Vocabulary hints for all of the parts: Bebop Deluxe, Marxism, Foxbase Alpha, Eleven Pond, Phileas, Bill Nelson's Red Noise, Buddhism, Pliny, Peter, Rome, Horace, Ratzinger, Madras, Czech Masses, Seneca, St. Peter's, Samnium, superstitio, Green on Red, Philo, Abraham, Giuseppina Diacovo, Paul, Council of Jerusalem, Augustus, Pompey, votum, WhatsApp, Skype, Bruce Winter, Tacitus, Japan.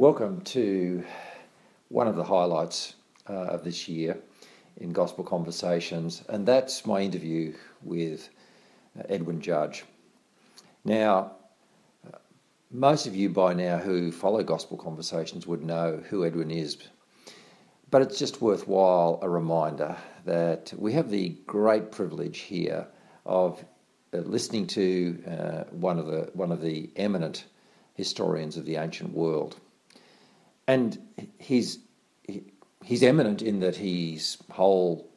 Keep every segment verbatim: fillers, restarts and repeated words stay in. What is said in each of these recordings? Welcome to one of the highlights uh, of this year in Gospel Conversations, and that's my interview with uh, Edwin Judge. Now, uh, most of you by now who follow Gospel Conversations would know who Edwin is, but it's just worthwhile a reminder that we have the great privilege here of uh, listening to uh, one of the one of the eminent historians of the ancient world. And he's he's eminent in that his whole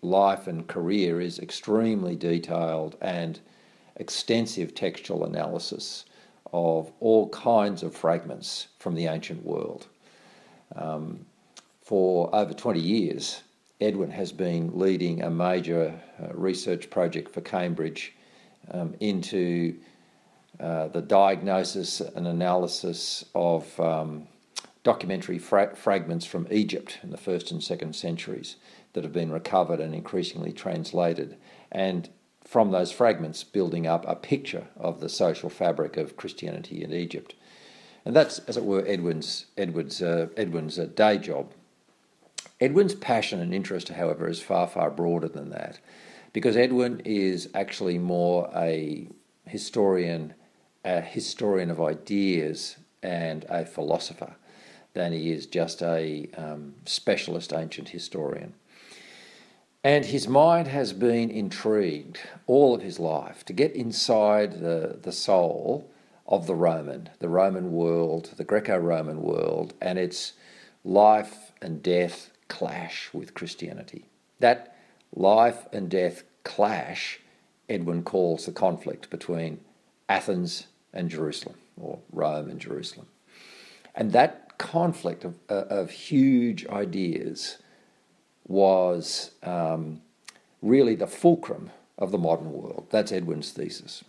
life and career is extremely detailed and extensive textual analysis of all kinds of fragments from the ancient world. Um, for over twenty years, Edwin has been leading a major uh, research project for Cambridge um, into uh, the diagnosis and analysis of Um, documentary fra- fragments from Egypt in the first and second centuries that have been recovered and increasingly translated, and from those fragments building up a picture of the social fabric of Christianity in Egypt. And that's, as it were, Edwin's, Edwin's, uh, Edwin's uh, day job. Edwin's passion and interest, however, is far, far broader than that, because Edwin is actually more a historian, a historian of ideas and a philosopher than he is just a um, specialist ancient historian. And his mind has been intrigued all of his life to get inside the, the soul of the Roman, the Roman world, the Greco-Roman world, and its life and death clash with Christianity. That life and death clash, Edwin calls the conflict between Athens and Jerusalem, or Rome and Jerusalem. And that conflict of, uh, of huge ideas was um, really the fulcrum of the modern world. That's Edwin's thesis.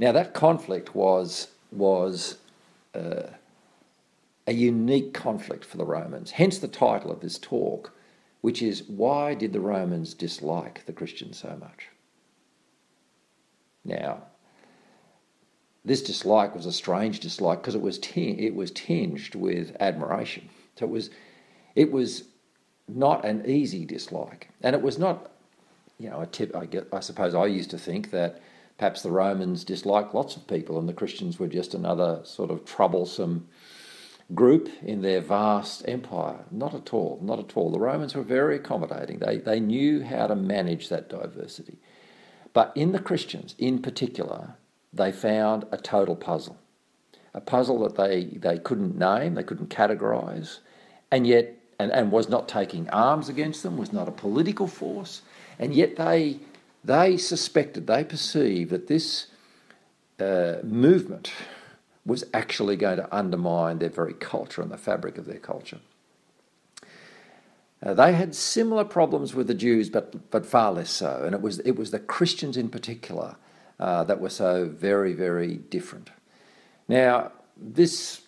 Now, that conflict was, was uh, a unique conflict for the Romans, hence the title of this talk, which is, why did the Romans dislike the Christians so much? Now, this dislike was a strange dislike because it was ting- it was tinged with admiration. So it was, it was not an easy dislike, and it was not, you know, a tip. I, get, I suppose I used to think that perhaps the Romans disliked lots of people, and the Christians were just another sort of troublesome group in their vast empire. Not at all. Not at all. The Romans were very accommodating. They they knew how to manage that diversity, but in the Christians, in particular, they found a total puzzle, a puzzle that they, they couldn't name, they couldn't categorise, and yet and, and was not taking arms against them, was not a political force, and yet they they suspected, they perceived that this uh, movement was actually going to undermine their very culture and the fabric of their culture. Uh, they had similar problems with the Jews, but but far less so, and it was it was the Christians in particular Uh, that were so very, very different. Now, this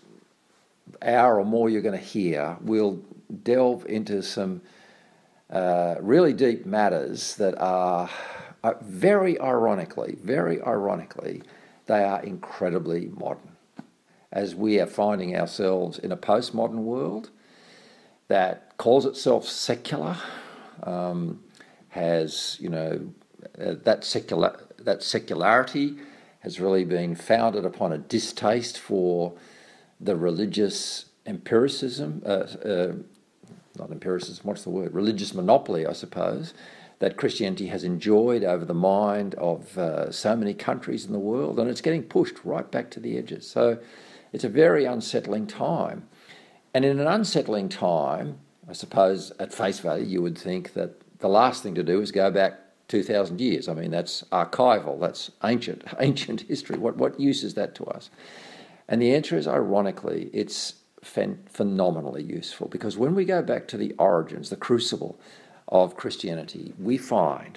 hour or more you're going to hear will delve into some uh, really deep matters that are, are, very ironically, very ironically, they are incredibly modern. As we are finding ourselves in a postmodern world that calls itself secular, um, has, you know, uh, that secular... that secularity has really been founded upon a distaste for the religious empiricism, uh, uh, not empiricism, what's the word, religious monopoly, I suppose, that Christianity has enjoyed over the mind of uh, so many countries in the world, and it's getting pushed right back to the edges. So it's a very unsettling time. And in an unsettling time, I suppose at face value you would think that the last thing to do is go back two thousand years. I mean, that's archival, that's ancient, ancient history. What what use is that to us? And the answer is, ironically, it's phen- phenomenally useful, because when we go back to the origins, the crucible of Christianity, we find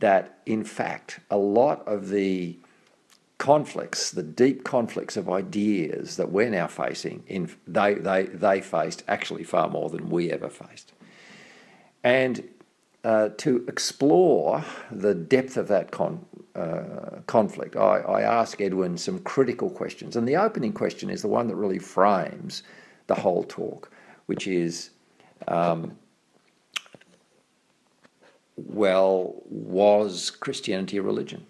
that, in fact, a lot of the conflicts, the deep conflicts of ideas that we're now facing, in, they, they, they faced actually far more than we ever faced. And uh, to explore the depth of that con uh, conflict, I, I ask Edwin some critical questions. And the opening question is the one that really frames the whole talk, which is, um, well, was Christianity a religion?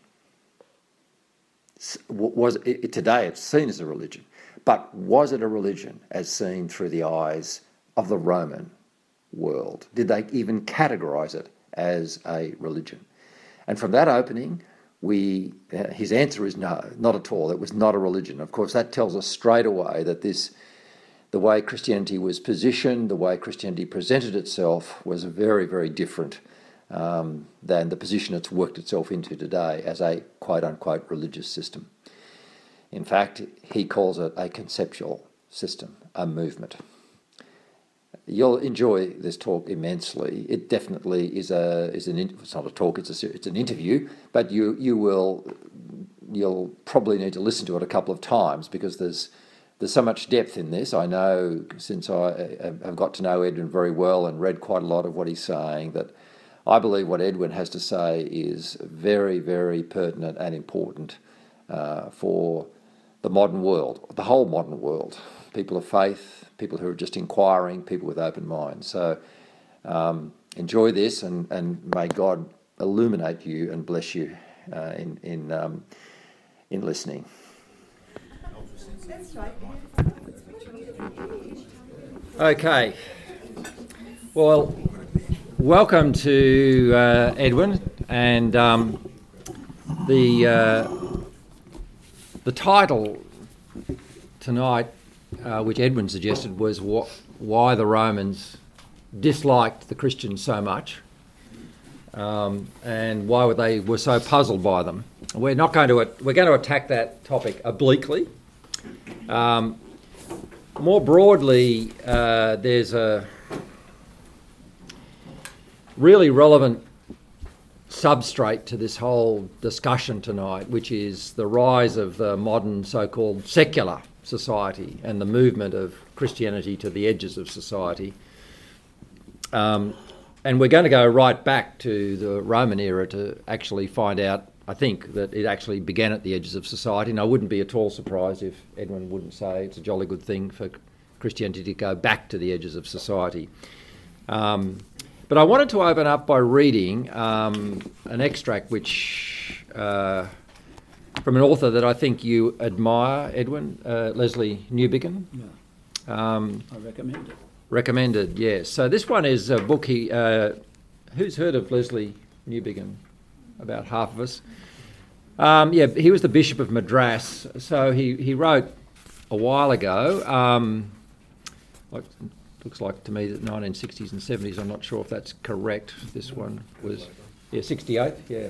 Was it, today it's seen as a religion, but was it a religion as seen through the eyes of the Roman world? Did they even categorise it as a religion? And from that opening, we uh, his answer is no, not at all. It was not a religion. Of course, that tells us straight away that this, the way Christianity was positioned, the way Christianity presented itself, was very, very different Um, than the position it's worked itself into today as a quote-unquote religious system. In fact, he calls it a conceptual system, a movement. You'll enjoy this talk immensely. It definitely is a is an it's not a talk, it's a it's an interview, but you you will you'll probably need to listen to it a couple of times because there's There's so much depth in this. I know since I have got to know Edwin very well and read quite a lot of what he's saying that I believe what Edwin has to say is very, very pertinent and important uh, for the modern world, the whole modern world, people of faith, people who are just inquiring, people with open minds. So um, enjoy this and, and may God illuminate you and bless you uh, in, in, um, in listening. Okay. Well, welcome to uh, Edwin, and um, the uh, the title tonight, uh, which Edwin suggested, was what, why the Romans disliked the Christians so much, um, and why were they were so puzzled by them. We're not going to we're going to attack that topic obliquely. Um, more broadly, uh, there's a really relevant substrate to this whole discussion tonight, which is the rise of the modern so-called secular society and the movement of Christianity to the edges of society. Um, and we're going to go right back to the Roman era to actually find out, I think, that it actually began at the edges of society. And I wouldn't be at all surprised if Edwin wouldn't say it's a jolly good thing for Christianity to go back to the edges of society. Um, But I wanted to open up by reading um, an extract which uh, from an author that I think you admire, Edwin, uh, Leslie Newbigin. Yeah. Um, I recommend it. Recommended, yes. So this one is a book he... Uh, who's heard of Leslie Newbigin? About half of us. Um, yeah, he was the Bishop of Madras. So he, he wrote a while ago... Um, like, looks like to me that nineteen sixties and seventies, I'm not sure if that's correct. This one was, yeah, sixty-eight, yeah.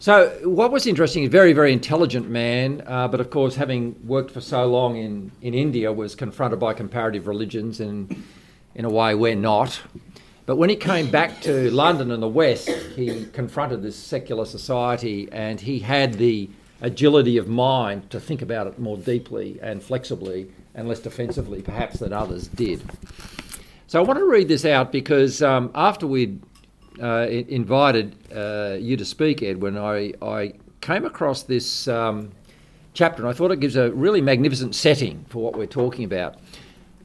So what was interesting, a very, very intelligent man, uh, but of course having worked for so long in, in India, was confronted by comparative religions, and in a way we're not. But when he came back to London and the West, he confronted this secular society, and he had the agility of mind to think about it more deeply and flexibly and less defensively perhaps than others did. So I want to read this out because um, after we'd uh, invited uh, you to speak, Edwin, I, I came across this um, chapter, and I thought it gives a really magnificent setting for what we're talking about.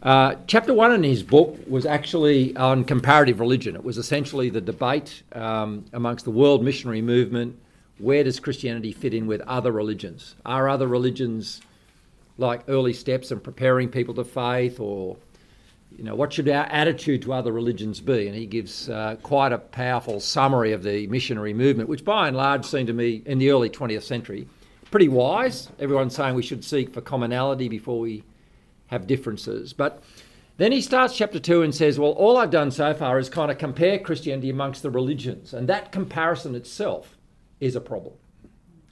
Uh, chapter one in his book was actually on comparative religion. It was essentially the debate um, amongst the world missionary movement, where does Christianity fit in with other religions? Are other religions like early steps in preparing people to faith, or... you know, what should our attitude to other religions be? And he gives uh, quite a powerful summary of the missionary movement, which by and large seemed to me, in the early twentieth century, pretty wise. Everyone's saying we should seek for commonality before we have differences. But then he starts chapter two and says, well, all I've done so far is kind of compare Christianity amongst the religions. And that comparison itself is a problem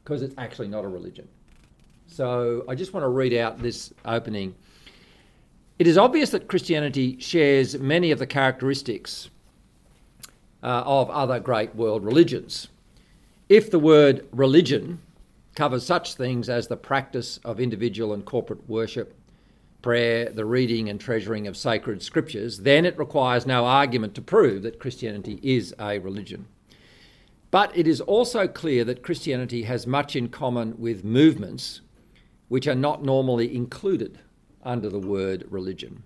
because it's actually not a religion. So I just want to read out this opening. It is obvious that Christianity shares many of the characteristics uh, of other great world religions, if the word religion covers such things as the practice of individual and corporate worship, prayer, the reading and treasuring of sacred scriptures, then it requires no argument to prove that Christianity is a religion. But it is also clear that Christianity has much in common with movements which are not normally included under the word religion.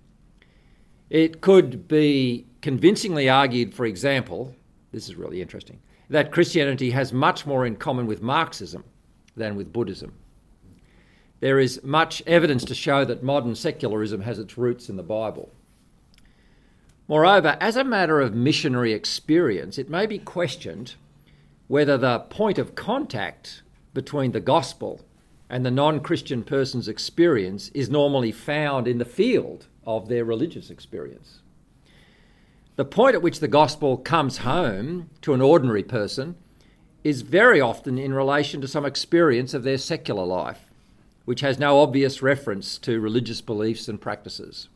It could be convincingly argued, for example, this is really interesting, that Christianity has much more in common with Marxism than with Buddhism. There is much evidence to show that modern secularism has its roots in the Bible. Moreover, as a matter of missionary experience, it may be questioned whether the point of contact between the gospel and the non-Christian person's experience is normally found in the field of their religious experience. The point at which the gospel comes home to an ordinary person is very often in relation to some experience of their secular life, which has no obvious reference to religious beliefs and practices.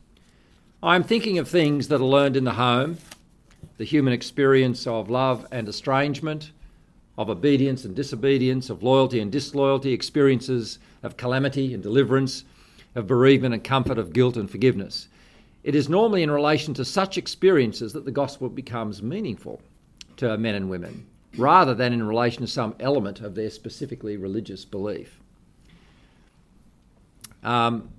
I'm thinking of things that are learned in the home, the human experience of love and estrangement, of obedience and disobedience, of loyalty and disloyalty, experiences of calamity and deliverance, of bereavement and comfort, of guilt and forgiveness. It is normally in relation to such experiences that the gospel becomes meaningful to men and women, rather than in relation to some element of their specifically religious belief. Um,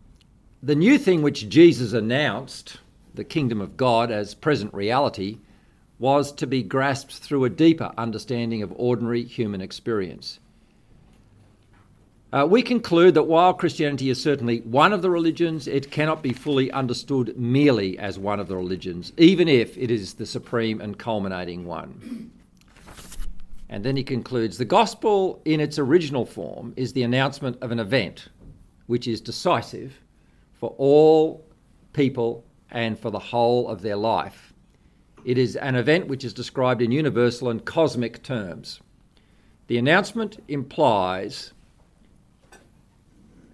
the new thing which Jesus announced, the kingdom of God as present reality, was to be grasped through a deeper understanding of ordinary human experience. Uh, we conclude that while Christianity is certainly one of the religions, it cannot be fully understood merely as one of the religions, even if it is the supreme and culminating one. And then he concludes, the gospel in its original form is the announcement of an event which is decisive for all people and for the whole of their life. It is an event which is described in universal and cosmic terms. The announcement implies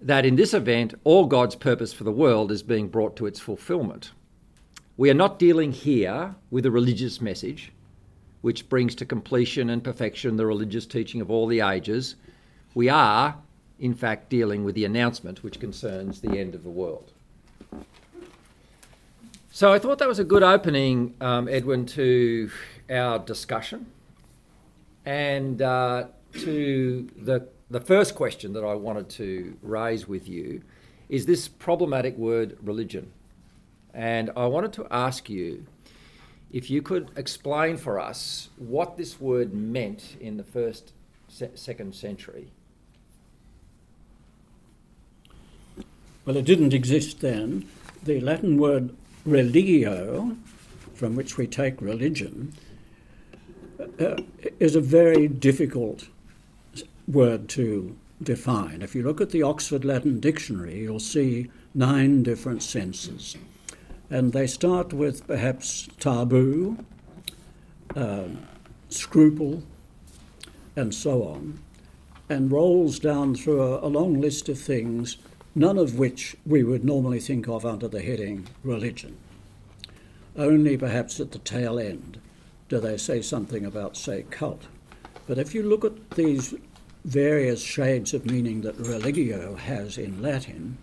that in this event, all God's purpose for the world is being brought to its fulfillment. We are not dealing here with a religious message which brings to completion and perfection the religious teaching of all the ages. We are, in fact, dealing with the announcement which concerns the end of the world. So I thought that was a good opening, um, Edwin, to our discussion and uh, to the The first question that I wanted to raise with you is this problematic word religion. And I wanted to ask you if you could explain for us what this word meant in the first, se- second century. Well, it didn't exist then. The Latin word religio, from which we take religion, uh, is a very difficult word to define. If you look at the Oxford Latin Dictionary, you'll see nine different senses. And they start with perhaps taboo, uh, scruple, and so on, and rolls down through a, a long list of things, none of which we would normally think of under the heading religion. Only perhaps at the tail end do they say something about, say, cult. But if you look at these various shades of meaning that religio has in Latin,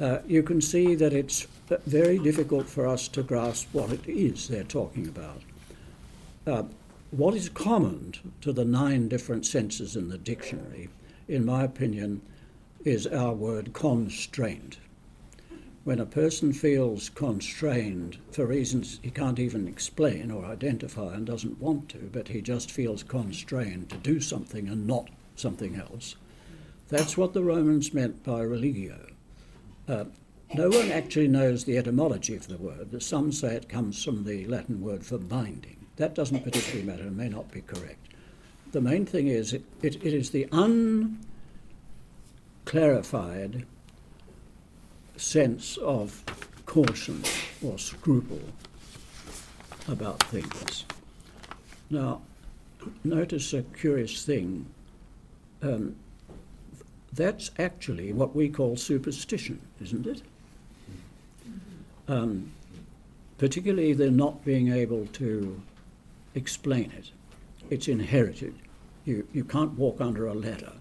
uh, you can see that it's very difficult for us to grasp what it is they're talking about. Uh, what is common to the nine different senses in the dictionary, in my opinion, is our word constraint. When a person feels constrained for reasons he can't even explain or identify and doesn't want to, but he just feels constrained to do something and not something else, that's what the Romans meant by religio. Uh, no one actually knows the etymology of the word, but some say it comes from the Latin word for binding. That doesn't particularly matter and may not be correct. The main thing is it, it, it is the unclarified sense of caution or scruple about things. Now, notice a curious thing. Um, that's actually what we call superstition, isn't it? Um, particularly the not being able to explain it. It's inherited. You, you can't walk under a ladder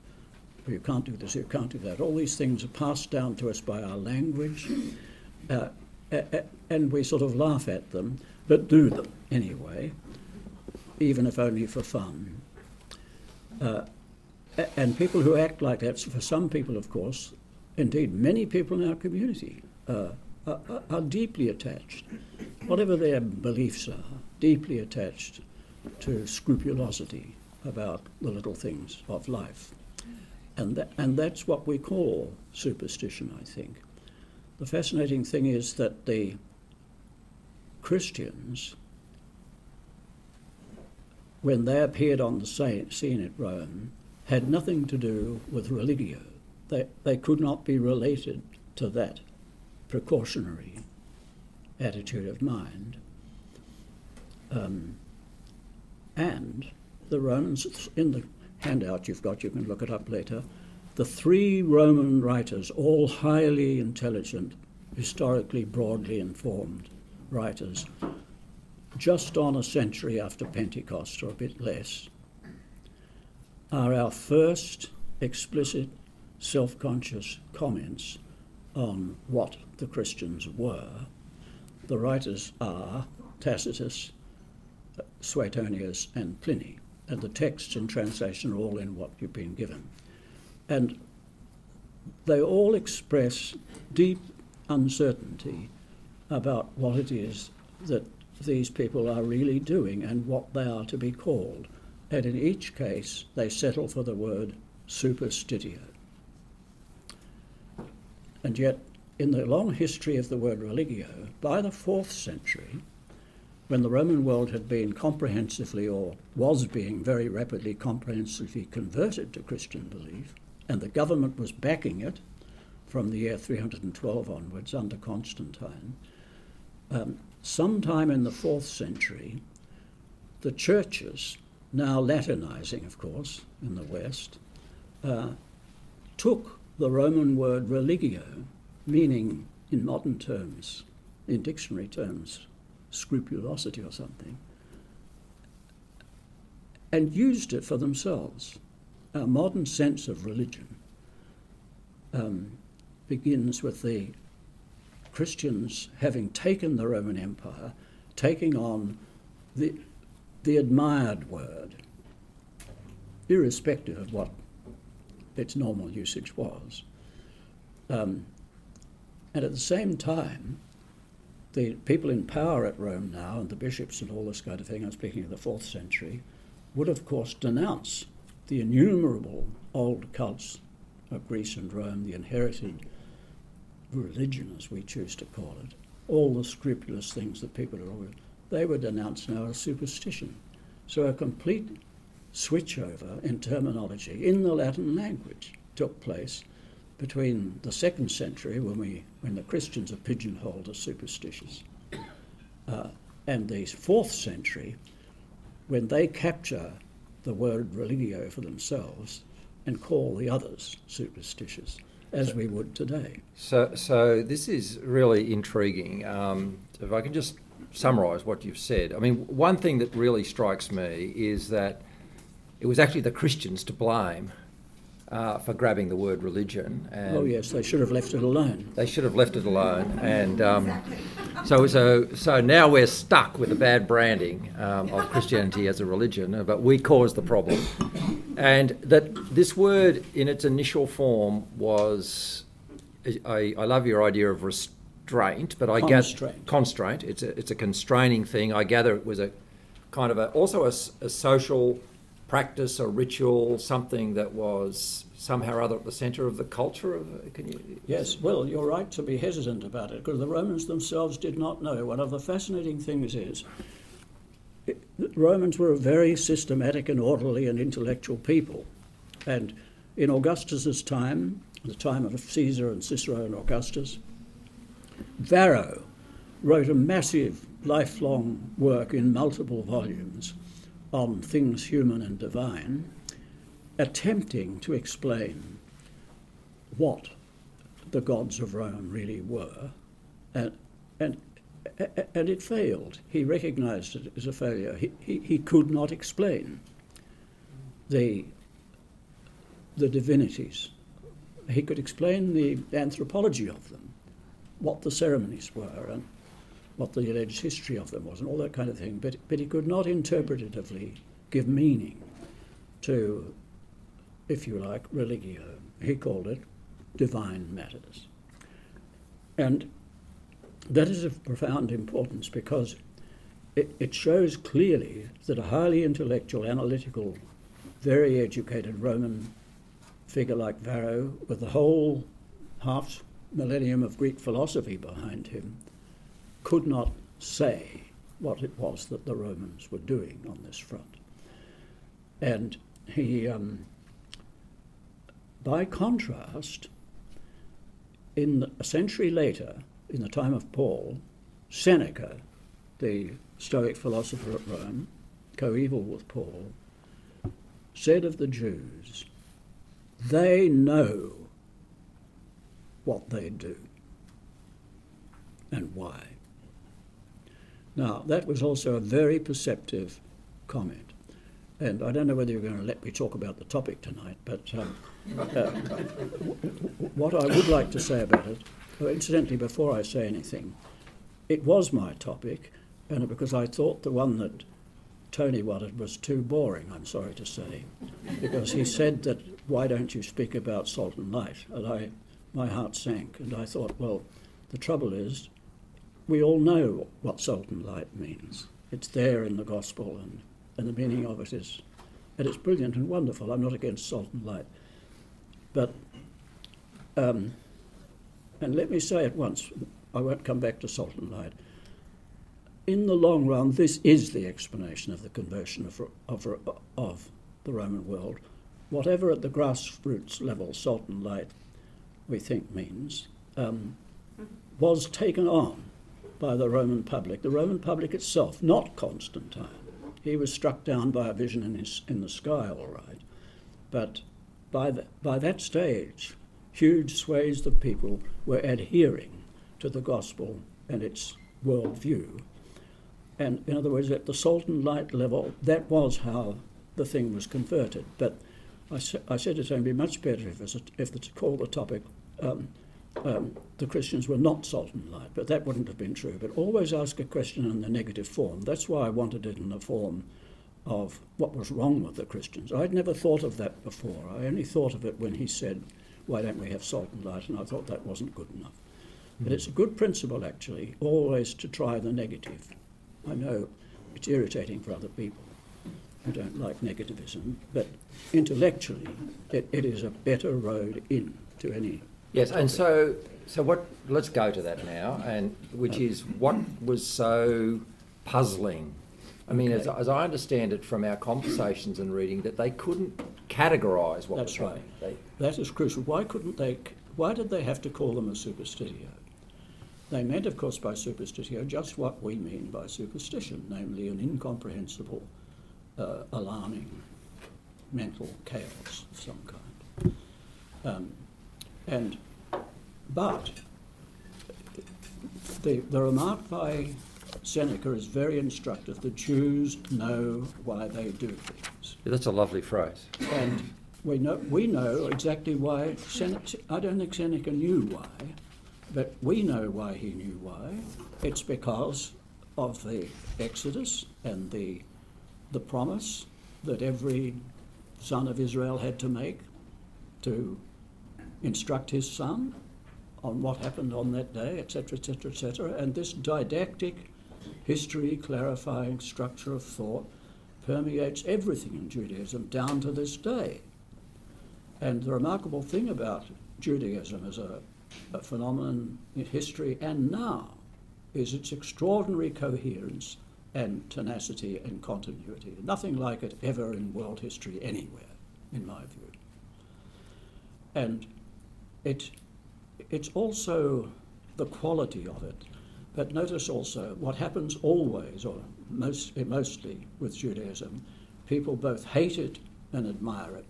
you can't do this, you can't do that. All these things are passed down to us by our language, uh, and we sort of laugh at them, but do them anyway, even if only for fun. Uh, and people who act like that, for some people, of course, indeed, many people in our community uh, are, are deeply attached, whatever their beliefs are, deeply attached to scrupulosity about the little things of life. And that, and that's what we call superstition, I think. The fascinating thing is that the Christians, when they appeared on the scene at Rome, had nothing to do with religio. They, they could not be related to that precautionary attitude of mind. Um, and the Romans, in the handout you've got, you can look it up later, the three Roman writers, all highly intelligent, historically broadly informed writers, just on a century after Pentecost, or a bit less, are our first explicit, self-conscious comments on what the Christians were. The writers are Tacitus, Suetonius, and Pliny, and the texts and translation are all in what you've been given. And they all express deep uncertainty about what it is that these people are really doing and what they are to be called. And in each case, they settle for the word superstitio. And yet, in the long history of the word religio, by the fourth century, when the Roman world had been comprehensively, or was being very rapidly comprehensively converted to Christian belief, and the government was backing it from the year three hundred twelve onwards under Constantine, um, sometime in the fourth century, the churches, now Latinizing, of course, in the West, uh, took the Roman word religio, meaning in modern terms, in dictionary terms, scrupulosity or something, and used it for themselves. Our modern sense of religion um, begins with the Christians having taken the Roman Empire, taking on the the admired word, irrespective of what its normal usage was. Um, and at the same time, the people in power at Rome now, and the bishops and all this kind of thing, I'm speaking of the fourth century, would of course denounce the innumerable old cults of Greece and Rome, the inherited religion, as we choose to call it, all the scrupulous things that people are always, they would denounce now as superstition. So a complete switchover in terminology in the Latin language took place between the second century, when we, when the Christians are pigeonholed as superstitious, uh, and the fourth century, when they capture the word religio for themselves and call the others superstitious, as so, we would today. So, so this is really intriguing. Um, if I can just summarise what you've said. I mean, one thing that really strikes me is that it was actually the Christians to blame Uh, for grabbing the word religion. And oh yes, they should have left it alone. They should have left it alone. And um, so so so now we're stuck with the bad branding um, of Christianity as a religion, but we caused the problem. And that this word in its initial form was, I, I love your idea of restraint, but I gather... Constraint. It's a, it's a constraining thing. I gather it was a kind of a, also a, a social practice or ritual, something that was somehow or other at the centre of the culture? Of, can you? Yes, well, you're right to be hesitant about it, because the Romans themselves did not know. One of the fascinating things is it, the Romans were a very systematic and orderly and intellectual people. And in Augustus's time, the time of Caesar and Cicero and Augustus, Varro wrote a massive lifelong work in multiple volumes on things human and divine, attempting to explain what the gods of Rome really were, and and and it failed. He recognised it as a failure. He, he he could not explain the the divinities. He could explain the anthropology of them, what the ceremonies were and what the alleged history of them was and all that kind of thing, but, but he could not interpretatively give meaning to, if you like, religio. He called it divine matters. And that is of profound importance because it, it shows clearly that a highly intellectual, analytical, very educated Roman figure like Varro, with the whole half millennium of Greek philosophy behind him, could not say what it was that the Romans were doing on this front. And he, um, by contrast, in a century later, in the time of Paul, Seneca, the Stoic philosopher at Rome, coeval with Paul, said of the Jews, they know what they do and why. Now, that was also a very perceptive comment. And I don't know whether you're going to let me talk about the topic tonight, but um, uh, w- w- what I would like to say about it, well, incidentally, before I say anything, it was my topic, and because I thought the one that Tony wanted was too boring, I'm sorry to say, because he said that, why don't you speak about salt and light? And I, my heart sank, and I thought, well, the trouble is, we all know what salt and light means. It's there in the gospel, and, and the meaning of it is, and it's brilliant and wonderful. I'm not against salt and light. But, um, and let me say at once, I won't come back to salt and light. In the long run, this is the explanation of the conversion of, of, of the Roman world. Whatever at the grassroots level salt and light we think means, um, was taken on by the Roman public, the Roman public itself, not Constantine. He was struck down by a vision in, his, in the sky, all right. But by, the, by that stage, huge swathes of people were adhering to the gospel and its worldview. And in other words, at the salt and light level, that was how the thing was converted. But I, sa- I said it's going to be much better if, it's a, if the, to call the topic um, um, the Christians were not salt and light, but that wouldn't have been true. But always ask a question in the negative form. That's why I wanted it in the form of what was wrong with the Christians. I'd never thought of that before. I only thought of it when he said, why don't we have salt and light? And I thought that wasn't good enough. Mm-hmm. But it's a good principle, actually, always to try the negative. I know it's irritating for other people who don't like negativism, but intellectually it, it is a better road in to any yes, topic. And so so what let's go to that now, and which is what was so puzzling. I mean, okay. as, as I understand it from our conversations and reading, that they couldn't categorise what That's was right. happening. They, that is crucial. Why couldn't they? Why did they have to call them a superstitio? They meant, of course, by superstitio just what we mean by superstition, namely an incomprehensible, uh, alarming mental chaos of some kind. Um, and but the, the remark by Seneca is very instructive. The Jews know why they do things. Yeah, that's a lovely phrase. And we know we know exactly why Seneca. I don't think Seneca knew why. But we know why he knew why. It's because of the Exodus and the the promise that every son of Israel had to make to instruct his son on what happened on that day, et cetera, et cetera, et cetera. And this didactic, history-clarifying structure of thought permeates everything in Judaism down to this day. And the remarkable thing about Judaism as a a phenomenon in history and now is its extraordinary coherence and tenacity and continuity. Nothing like it ever in world history anywhere, in my view. And it, it's also the quality of it. But notice also what happens always, or most, mostly with Judaism, people both hate it and admire it.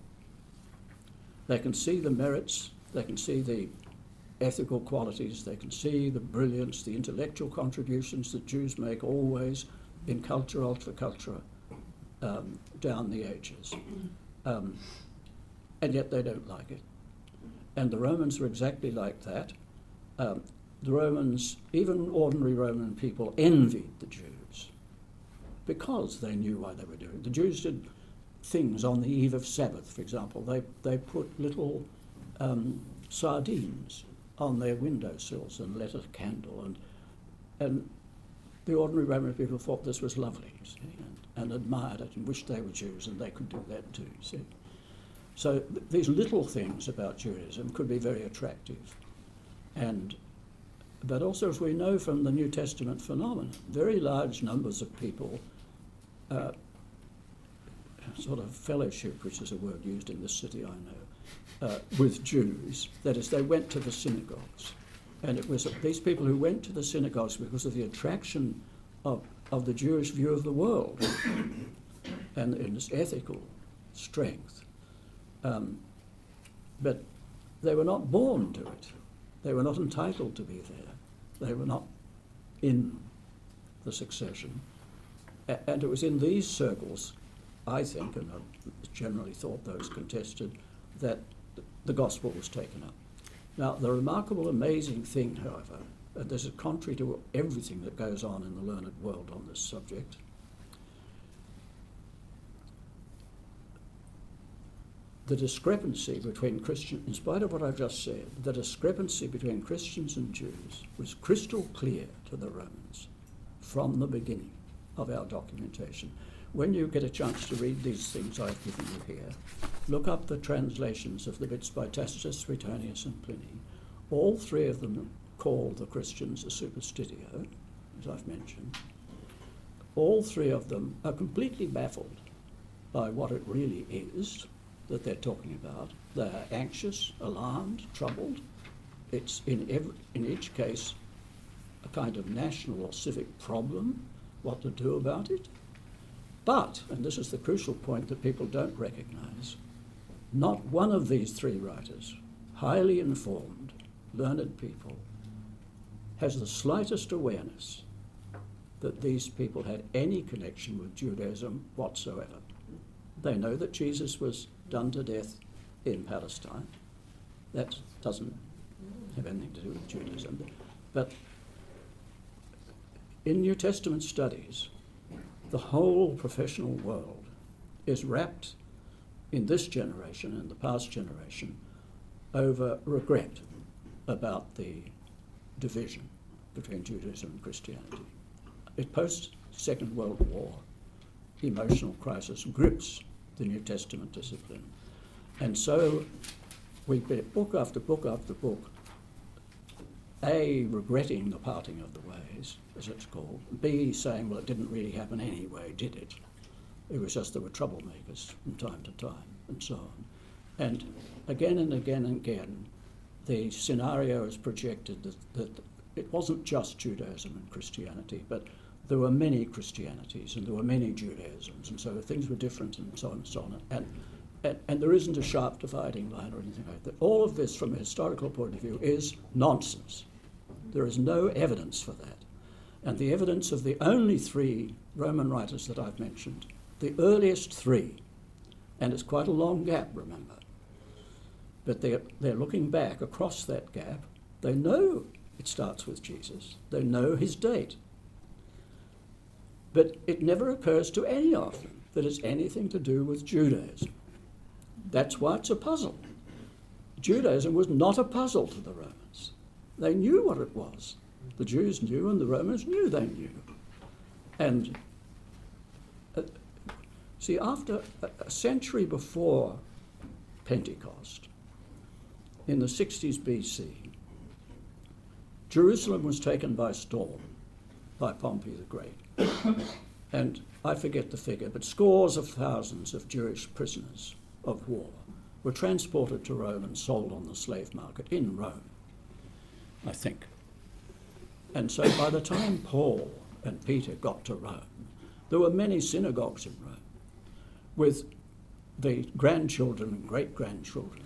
They can see the merits, they can see the ethical qualities, they can see the brilliance, the intellectual contributions that Jews make always in culture, ultra culture, um, down the ages. Um, and yet they don't like it. And the Romans were exactly like that. Um, the Romans, even ordinary Roman people, envied the Jews because they knew why they were doing it. The Jews did things on the eve of Sabbath, for example. They, they put little um, sardines on their windowsills and lit a candle. And, and the ordinary Roman people thought this was lovely, you see, and, and admired it and wished they were Jews and they could do that too, you see. So th- these little things about Judaism could be very attractive. And but also, as we know from the New Testament phenomenon, very large numbers of people, uh, sort of fellowship, which is a word used in this city I know, uh, with Jews. That is, they went to the synagogues. And it was these people who went to the synagogues because of the attraction of, of the Jewish view of the world and in its ethical strength. Um, but they were not born to it. They were not entitled to be there. They were not in the succession. A- and it was in these circles, I think, and I generally thought those contested, that th- the gospel was taken up. Now, the remarkable, amazing thing, however, and this is contrary to everything that goes on in the learned world on this subject, the discrepancy between Christians, in spite of what I've just said, the discrepancy between Christians and Jews was crystal clear to the Romans from the beginning of our documentation. When you get a chance to read these things I've given you here, look up the translations of the bits by Tacitus, Suetonius, and Pliny. All three of them call the Christians a superstitio, as I've mentioned. All three of them are completely baffled by what it really is that they're talking about. They're anxious, alarmed, troubled. It's in every, in each case a kind of national or civic problem, what to do about it. But, and this is the crucial point that people don't recognize, not one of these three writers, highly informed, learned people, has the slightest awareness that these people had any connection with Judaism whatsoever. They know that Jesus was done to death in Palestine. That doesn't have anything to do with Judaism. But in New Testament studies, the whole professional world is wrapped in this generation and the past generation over regret about the division between Judaism and Christianity. It post-Second World War emotional crisis grips the New Testament discipline. And so we get book after book after book, A, regretting the parting of the ways, as it's called, B, saying, well, it didn't really happen anyway, did it? It was just there were troublemakers from time to time, and so on. And again and again and again, the scenario is projected that, that it wasn't just Judaism and Christianity, but there were many Christianities and there were many Judaisms, and so things were different, and so on and so on. And, and, and there isn't a sharp dividing line or anything like that. All of this, from a historical point of view, is nonsense. There is no evidence for that. And the evidence of the only three Roman writers that I've mentioned, the earliest three, and it's quite a long gap, remember, but they're, they're looking back across that gap. They know it starts with Jesus. They know his date. But it never occurs to any of them that it's anything to do with Judaism. That's why it's a puzzle. Judaism was not a puzzle to the Romans. They knew what it was. The Jews knew and the Romans knew they knew. And uh, see, after a, a century before Pentecost, in the sixties B C, Jerusalem was taken by storm by Pompey the Great. And I forget the figure, but scores of thousands of Jewish prisoners of war were transported to Rome and sold on the slave market in Rome, I think. And so by the time Paul and Peter got to Rome, there were many synagogues in Rome with the grandchildren and great-grandchildren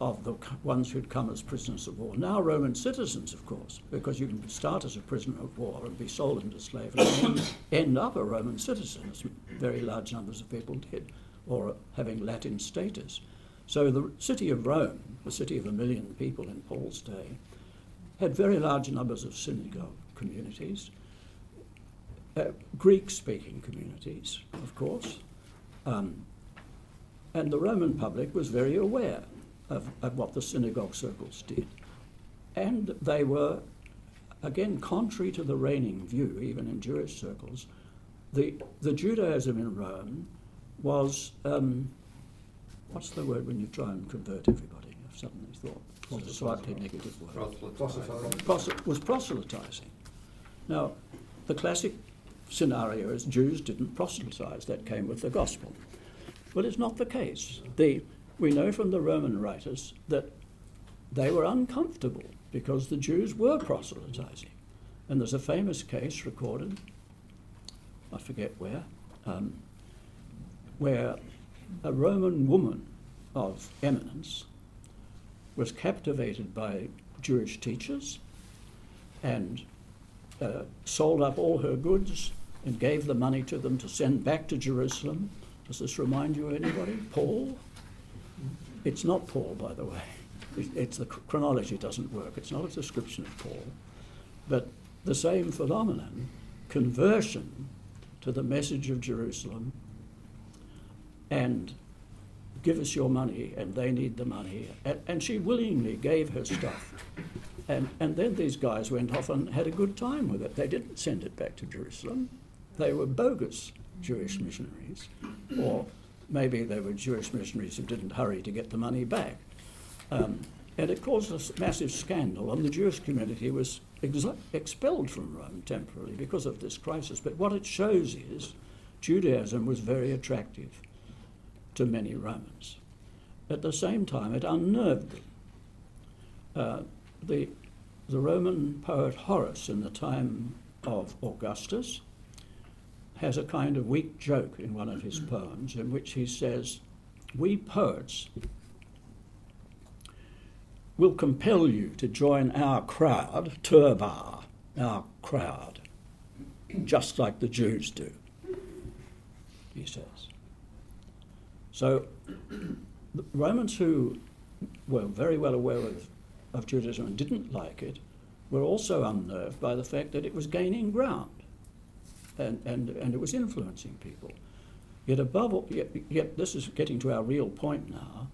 of the ones who'd come as prisoners of war. Now Roman citizens, of course, because you can start as a prisoner of war and be sold into slavery and end, end up a Roman citizen, as very large numbers of people did, or having Latin status. So the city of Rome, a city of a million people in Paul's day, had very large numbers of synagogue communities, uh, Greek-speaking communities, of course, um, and the Roman public was very aware of, of what the synagogue circles did. And they were, again, contrary to the reigning view, even in Jewish circles, the, the Judaism in Rome was, um, what's the word when you try and convert everybody? I've suddenly thought, what's a slightly negative word? Proselytizing. Was proselytizing. Now, the classic scenario is Jews didn't proselytize, that came with the gospel. Well, it's not the case. The, we know from the Roman writers that they were uncomfortable because the Jews were proselytizing. And there's a famous case recorded, I forget where, um, where a Roman woman of eminence was captivated by Jewish teachers and uh, sold up all her goods and gave the money to them to send back to Jerusalem. Does this remind you of anybody? Paul? It's not Paul, by the way. It's the chronology doesn't work. It's not a description of Paul, but the same phenomenon, conversion to the message of Jerusalem and give us your money and they need the money. And, and she willingly gave her stuff. And, and then these guys went off and had a good time with it. They didn't send it back to Jerusalem. They were bogus Jewish missionaries, or maybe they were Jewish missionaries who didn't hurry to get the money back. Um, and it caused a massive scandal, and the Jewish community was ex- expelled from Rome temporarily because of this crisis. But what it shows is Judaism was very attractive to many Romans. At the same time, it unnerved them. Uh, the, the Roman poet Horace, in the time of Augustus, has a kind of weak joke in one of his poems in which he says, "We poets will compel you to join our crowd, turbar, our crowd, just like the Jews do," he says. So the Romans who were very well aware of, of Judaism and didn't like it were also unnerved by the fact that it was gaining ground and, and, and it was influencing people. Yet above all, yet, yet this is getting to our real point now,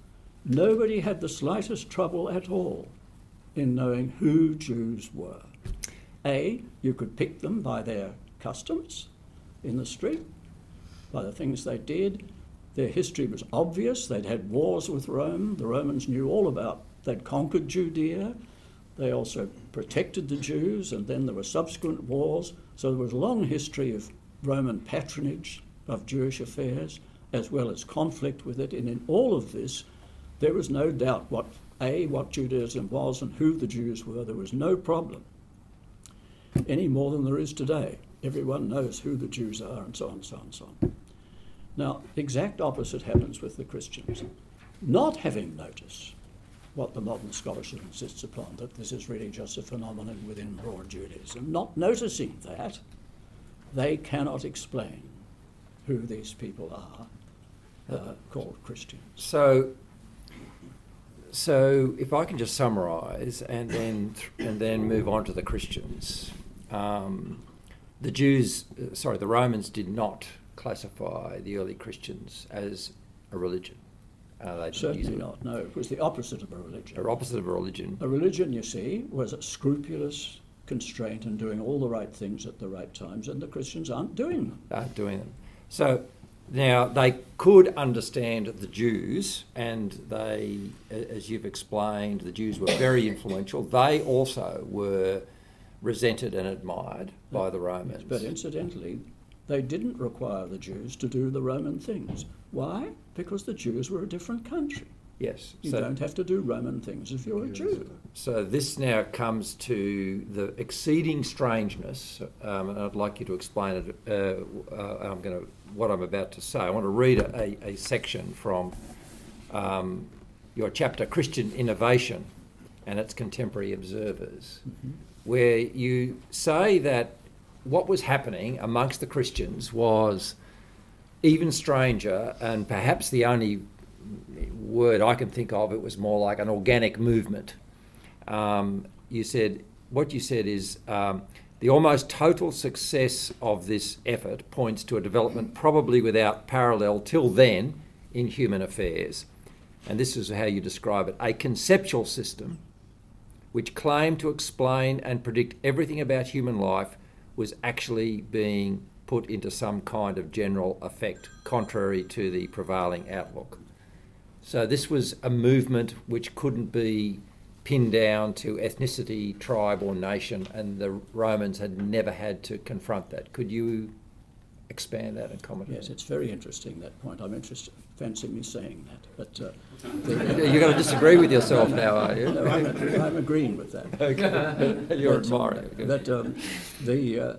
nobody had the slightest trouble at all in knowing who Jews were. A, you could pick them by their customs in the street, by the things they did. Their history was obvious. They'd had wars with Rome. The Romans knew all about, they'd conquered Judea. They also protected the Jews, and then there were subsequent wars. So there was a long history of Roman patronage of Jewish affairs, as well as conflict with it. And in all of this, there was no doubt what, A, what Judaism was and who the Jews were. There was no problem, any more than there is today. Everyone knows who the Jews are and so on, so on, so on. Now, the exact opposite happens with the Christians. Not having noticed what the modern scholarship insists upon, that this is really just a phenomenon within broad Judaism, not noticing that, they cannot explain who these people are uh, called Christians. So... So, if I can just summarise and then th- and then move on to the Christians, um, the Jews, uh, sorry, the Romans did not classify the early Christians as a religion. Uh, they Certainly not. No, it was the opposite of a religion. The opposite of a religion. A religion, you see, was a scrupulous constraint and doing all the right things at the right times, and the Christians aren't doing them. Aren't doing them. So. Now, they could understand the Jews, and they, as you've explained, the Jews were very influential. They also were resented and admired by the Romans. But incidentally, they didn't require the Jews to do the Roman things. Why? Because the Jews were a different country. Yes. You so don't have to do Roman things if you're a Jew. So this now comes to the exceeding strangeness, um, and I'd like you to explain it. Uh, uh, I'm going to... what I'm about to say. I want to read a, a, a section from um, your chapter, Christian Innovation and its Contemporary Observers, mm-hmm. where you say that what was happening amongst the Christians was even stranger and perhaps the only word I can think of, it was more like an organic movement. Um, you said, what you said is, um, the almost total success of this effort points to a development probably without parallel till then in human affairs. And this is how you describe it: a conceptual system which claimed to explain and predict everything about human life was actually being put into some kind of general effect contrary to the prevailing outlook. So this was a movement which couldn't be pinned down to ethnicity, tribe or nation, and the Romans had never had to confront that. Could you expand that and comment? Yes, on? It's very interesting, that point. I'm interested, fancy me saying that. But uh, the, uh, you're going to disagree with yourself no, no, now, are you? No, I'm, I'm agreeing with that. Okay, you're admiring. But, but um, the uh,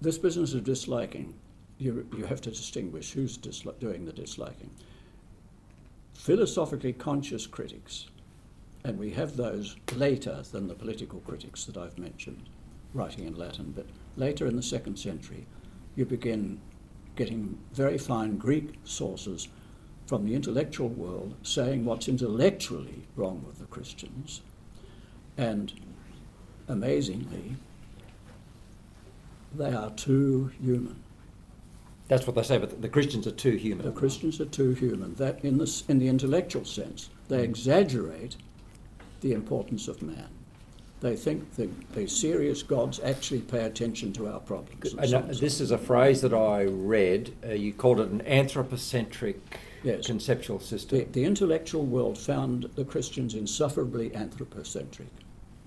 this business of disliking, you you have to distinguish who's disli- doing the disliking. Philosophically conscious critics, and we have those later than the political critics that I've mentioned, writing in Latin, but later in the second century, you begin getting very fine Greek sources from the intellectual world saying what's intellectually wrong with the Christians. And amazingly, they are too human. That's what they say, but the Christians are too human. The Christians are too human. That, in the, in the intellectual sense, they exaggerate the importance of man. They think the, the serious gods actually pay attention to our problems. And and this is a phrase that I read. Uh, you called it an anthropocentric yes. conceptual system. The, the intellectual world found the Christians insufferably anthropocentric.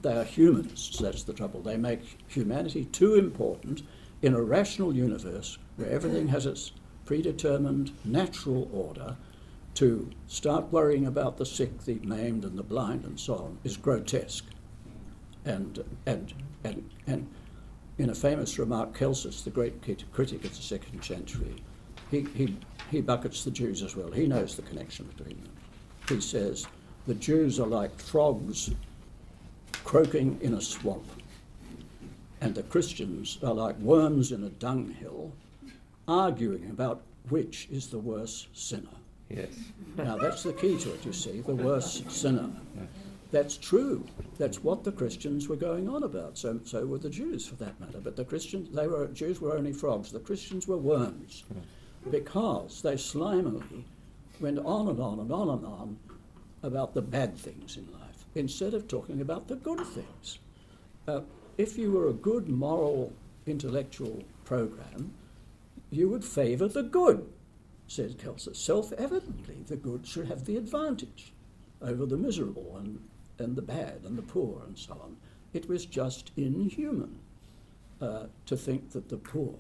They are humanists, that's the trouble. They make humanity too important in a rational universe where everything has its predetermined natural order. To start worrying about the sick, the maimed and the blind and so on is grotesque. And and and and in a famous remark, Kelsus, the great critic of the second century, he, he, he buckets the Jews as well. He knows the connection between them. He says, the Jews are like frogs croaking in a swamp, and the Christians are like worms in a dunghill, arguing about which is the worse sinner. Yes. Now that's the key to it, you see, the worse sinner. That's true. That's what the Christians were going on about. So, so were the Jews, for that matter. But the Christians, they were Jews were only frogs. The Christians were worms, because they slimily went on and on and on and on about the bad things in life instead of talking about the good things. Uh, If you were a good moral intellectual program, you would favour the good, said Kelsus. Self-evidently, the good should have the advantage over the miserable and, and the bad and the poor and so on. It was just inhuman uh, to think that the poor,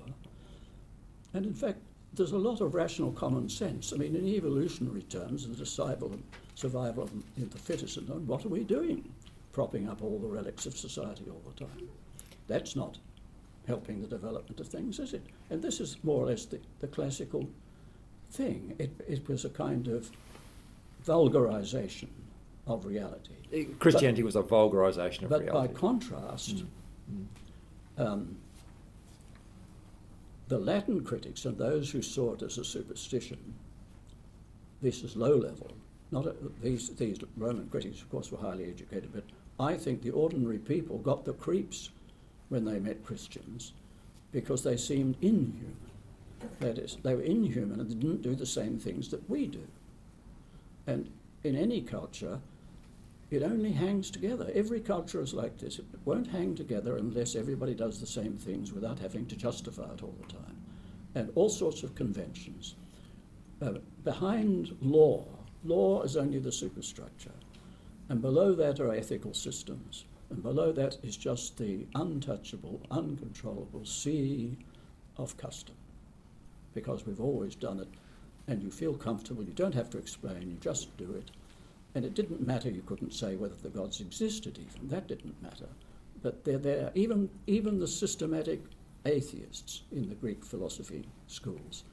and in fact, there's a lot of rational common sense. I mean, in evolutionary terms, the survival of the fittest and so on, what are we doing? Propping up all the relics of society all the time. That's not helping the development of things, is it? And this is more or less the, the classical thing. It, it was a kind of vulgarisation of reality. Christianity but, was a vulgarisation of but reality. But by contrast, mm. Mm. Um, the Latin critics and those who saw it as a superstition, this is low level. Not a, these, these Roman critics, of course, were highly educated, but I think the ordinary people got the creeps when they met Christians because they seemed inhuman. That is, they were inhuman and they didn't do the same things that we do. And in any culture, it only hangs together. Every culture is like this. It won't hang together unless everybody does the same things without having to justify it all the time. And all sorts of conventions. Uh, behind law, Law is only the superstructure, and below that are ethical systems, and below that is just the untouchable, uncontrollable sea of custom, because we've always done it, and you feel comfortable, you don't have to explain, you just do it. And it didn't matter, you couldn't say whether the gods existed even, that didn't matter. But they're there, even, even the systematic atheists in the Greek philosophy schools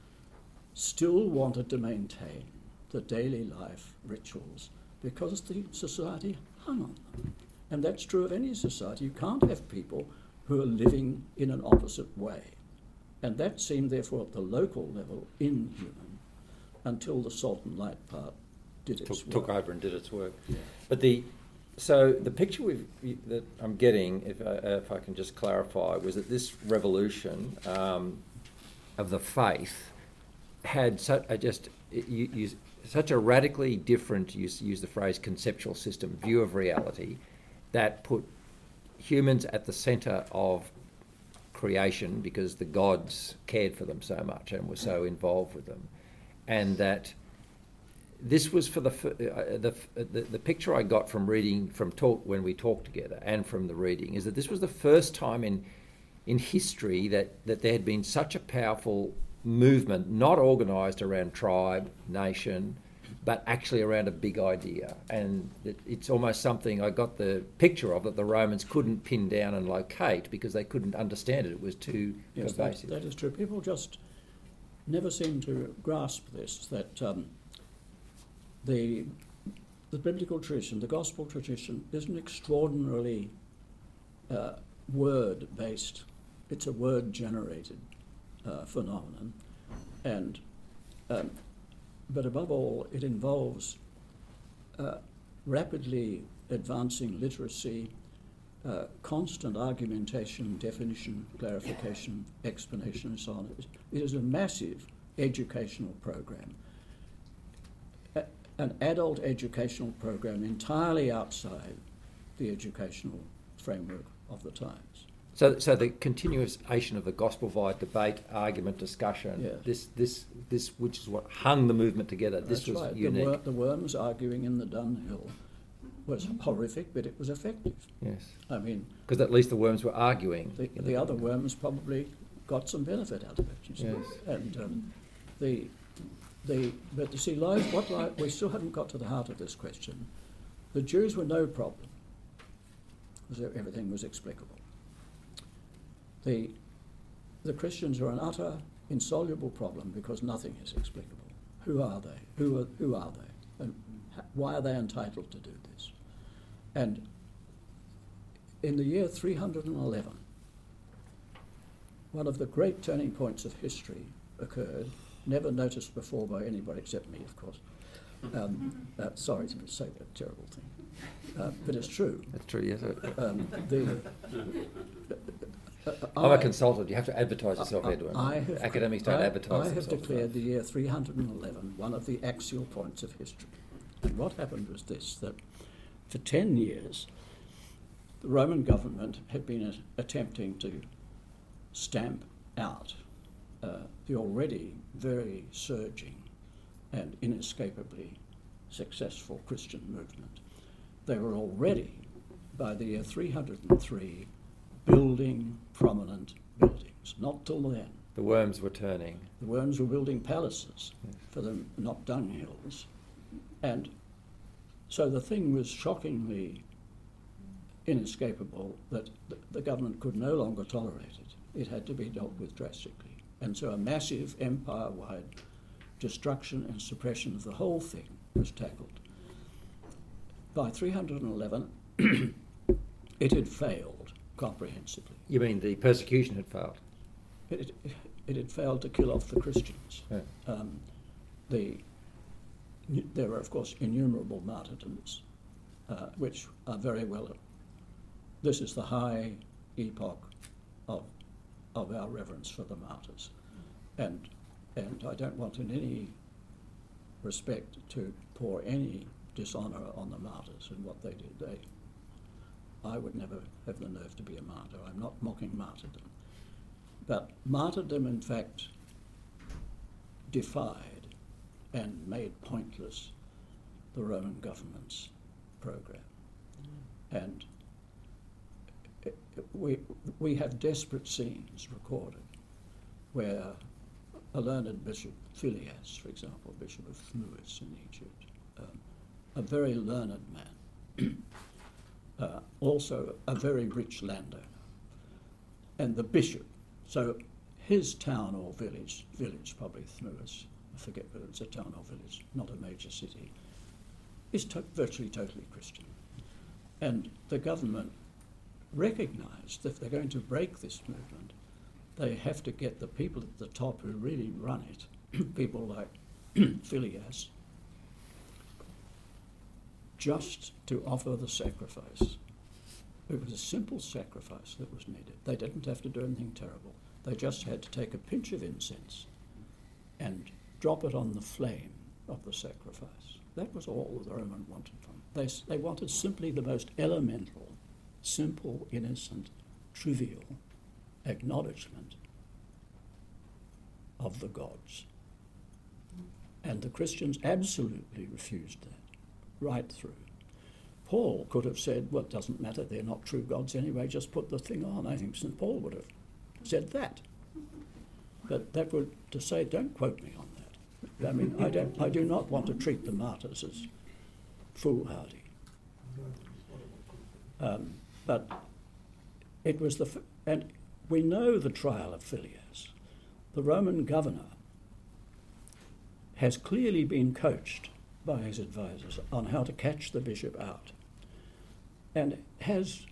still wanted to maintain the daily life rituals because the society hung on them. And that's true of any society. You can't have people who are living in an opposite way. And that seemed, therefore, at the local level, inhuman, until the salt and light part did its took, work. Took over and did its work. Yeah. But the so the picture we've, that I'm getting, if I, if I can just clarify, was that this revolution um, of the faith had such a just you, you, such a radically different, you use the phrase, conceptual system, view of reality, that put humans at the centre of creation because the gods cared for them so much and were so involved with them, and that this was for the the the, the picture I got from reading from talk when we talked together and from the reading is that this was the first time in in history that that there had been such a powerful movement, not organised around tribe, nation, but actually around a big idea. And it, it's almost something I got the picture of that the Romans couldn't pin down and locate because they couldn't understand it. It was too yes, pervasive. That, that is true. People just never seem to grasp this, that um, the, the biblical tradition, the gospel tradition, is an extraordinarily uh, word-based, it's a word-generated uh, phenomenon. And um, But above all, it involves uh, rapidly advancing literacy, uh, constant argumentation, definition, clarification, explanation, and so on. It is a massive educational program, a- an adult educational program entirely outside the educational framework of the times. So, so the continuation of the gospel via debate, argument, discussion. Yes. This, this, this, which is what hung the movement together. This That's was right. unique. The, wor- the worms arguing in the dunghill was horrific, but it was effective. Yes. I mean, because at least the worms were arguing. The, the, the other worms probably got some benefit out of it. You see? Yes. And um, the, the, but you see, life. What life? We still haven't got to the heart of this question. The Jews were no problem. So everything was explicable. The, the Christians are an utter, insoluble problem because nothing is explicable. Who are they? Who are, who are they? And why are they entitled to do this? And in the year three hundred eleven, one of the great turning points of history occurred, never noticed before by anybody except me, of course. Um, uh, sorry to say that terrible thing, uh, but it's true. It's true, yes. Um, the, Uh, I'm I, a consultant. You have to advertise yourself, uh, Edwin. Have, Academics don't I, advertise I have themselves. Declared the year three hundred eleven one of the axial points of history. And what happened was this, that for ten years, the Roman government had been a- attempting to stamp out uh, the already very surging and inescapably successful Christian movement. They were already, by the year three hundred three, building prominent buildings. Not till then. The worms were turning. The worms were building palaces yes. for them, not dunghills. And so the thing was shockingly inescapable that the, the government could no longer tolerate it. It had to be dealt with drastically. And so a massive empire-wide destruction and suppression of the whole thing was tackled. By three hundred eleven, it had failed. Comprehensively. You mean the persecution had failed? It, it, it had failed to kill off the Christians. Yeah. Um, the, there were, of course, innumerable martyrdoms, uh, which are very well... This is the high epoch of of our reverence for the martyrs. And, and I don't want in any respect to pour any dishonour on the martyrs and what they did. They... I would never have the nerve to be a martyr. I'm not mocking martyrdom. But martyrdom, in fact, defied and made pointless the Roman government's program. Mm. And it, it, we, we have desperate scenes recorded where a learned bishop, Phileas, for example, Bishop of Lewis in Egypt, um, a very learned man, Uh, also a very rich landowner, and the bishop. So his town or village, village probably Thuris, I forget whether it's a town or village, not a major city, is to- virtually totally Christian. And the government recognised that if they're going to break this movement, they have to get the people at the top who really run it, people like Phileas, just to offer the sacrifice. It was a simple sacrifice that was needed. They didn't have to do anything terrible. They just had to take a pinch of incense and drop it on the flame of the sacrifice. That was all the Roman wanted from them. They, they wanted simply the most elemental, simple, innocent, trivial acknowledgement of the gods. And the Christians absolutely refused that, right through. Paul could have said, well, it doesn't matter, they're not true gods anyway, just put the thing on. I think Saint Paul would have said that. But that would, to say, don't quote me on that. I mean, I, don't, I do not want to treat the martyrs as foolhardy. Um, but it was the, and we know the trial of Phileas. The Roman governor has clearly been coached by his advisors on how to catch the bishop out. And has,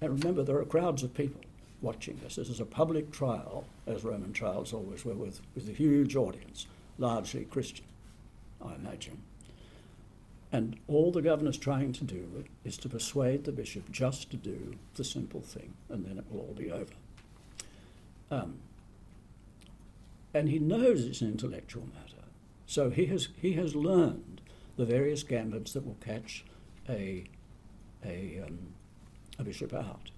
and remember there are crowds of people watching this. This is a public trial, as Roman trials always were, with, with a huge audience, largely Christian, I imagine. And all the governor's trying to do is to persuade the bishop just to do the simple thing, and then it will all be over. Um, and he knows it's an intellectual matter. So he has he has learned the various gambits that will catch a a, um, a bishop out,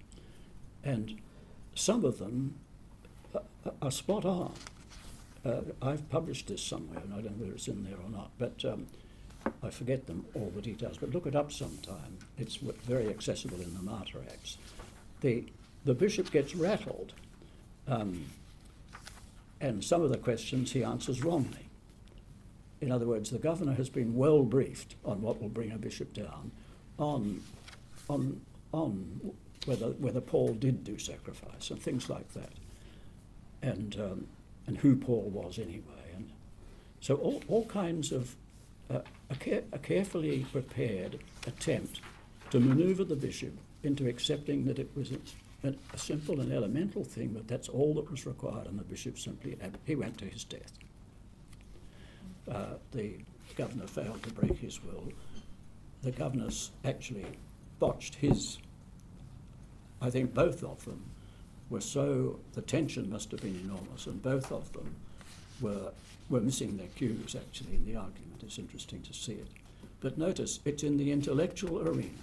and some of them are, are spot on. Uh, I've published this somewhere, and I don't know whether it's in there or not, but um, I forget them all the details. But look it up sometime. It's very accessible in the Martyr Acts. The the bishop gets rattled, um, and some of the questions he answers wrongly. In other words, the governor has been well briefed on what will bring a bishop down, on on, on whether whether Paul did do sacrifice and things like that, and um, and who Paul was anyway, and so all, all kinds of uh, a, care, a carefully prepared attempt to manoeuvre the bishop into accepting that it was a, a simple and elemental thing, but that's all that was required, and the bishop simply he went to his death. Uh, the governor failed to break his will. The governors actually botched his. I think both of them were so, the tension must have been enormous, and both of them were were missing their cues actually in the argument. It's interesting to see it. But notice, it's in the intellectual arena,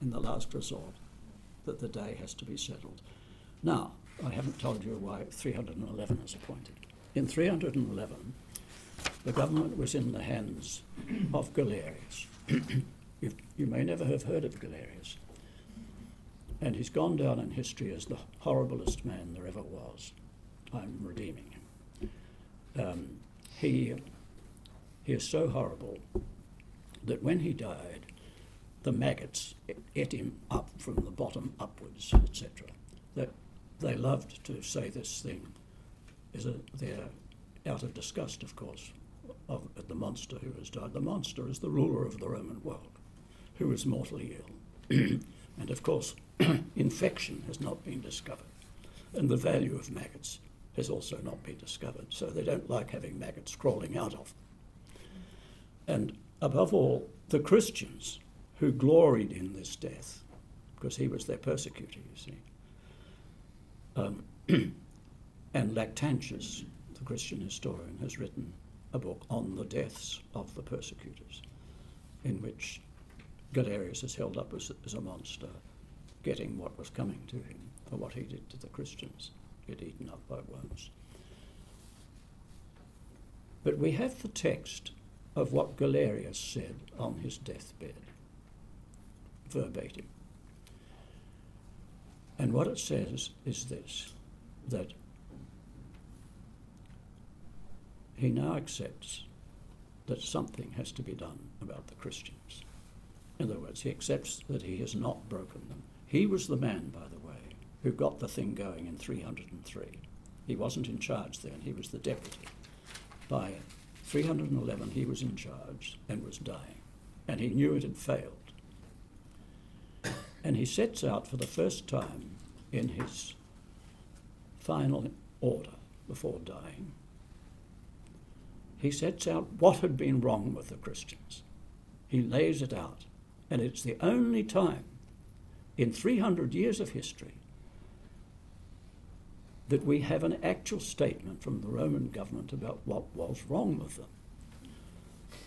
in the last resort, that the day has to be settled. Now, I haven't told you why three eleven is appointed. In three eleven, the government was in the hands of Galerius. you, you may never have heard of Galerius. And he's gone down in history as the horriblest man there ever was. I'm redeeming him. Um, he, he is so horrible that when he died, the maggots ate him up from the bottom upwards, et cetera. That they loved to say this thing is a, their, out of disgust, of course, of, of the monster who has died. The monster is the ruler of the Roman world, who is mortally ill. And of course, infection has not been discovered. And the value of maggots has also not been discovered. So they don't like having maggots crawling out of them. And above all, the Christians who gloried in this death, because he was their persecutor, you see, um, and Lactantius, the Christian historian, has written a book on the deaths of the persecutors, in which Galerius is held up as, as a monster, getting what was coming to him for what he did to the Christians, get eaten up by worms. But we have the text of what Galerius said on his deathbed, verbatim. And what it says is this, that he now accepts that something has to be done about the Christians. In other words, he accepts that he has not broken them. He was the man, by the way, who got the thing going in three hundred three. He wasn't in charge then, he was the deputy. By three eleven, he was in charge and was dying, and he knew it had failed. And he sets out for the first time in his final order before dying, he sets out what had been wrong with the Christians. He lays it out, and it's the only time in three hundred years of history that we have an actual statement from the Roman government about what was wrong with them.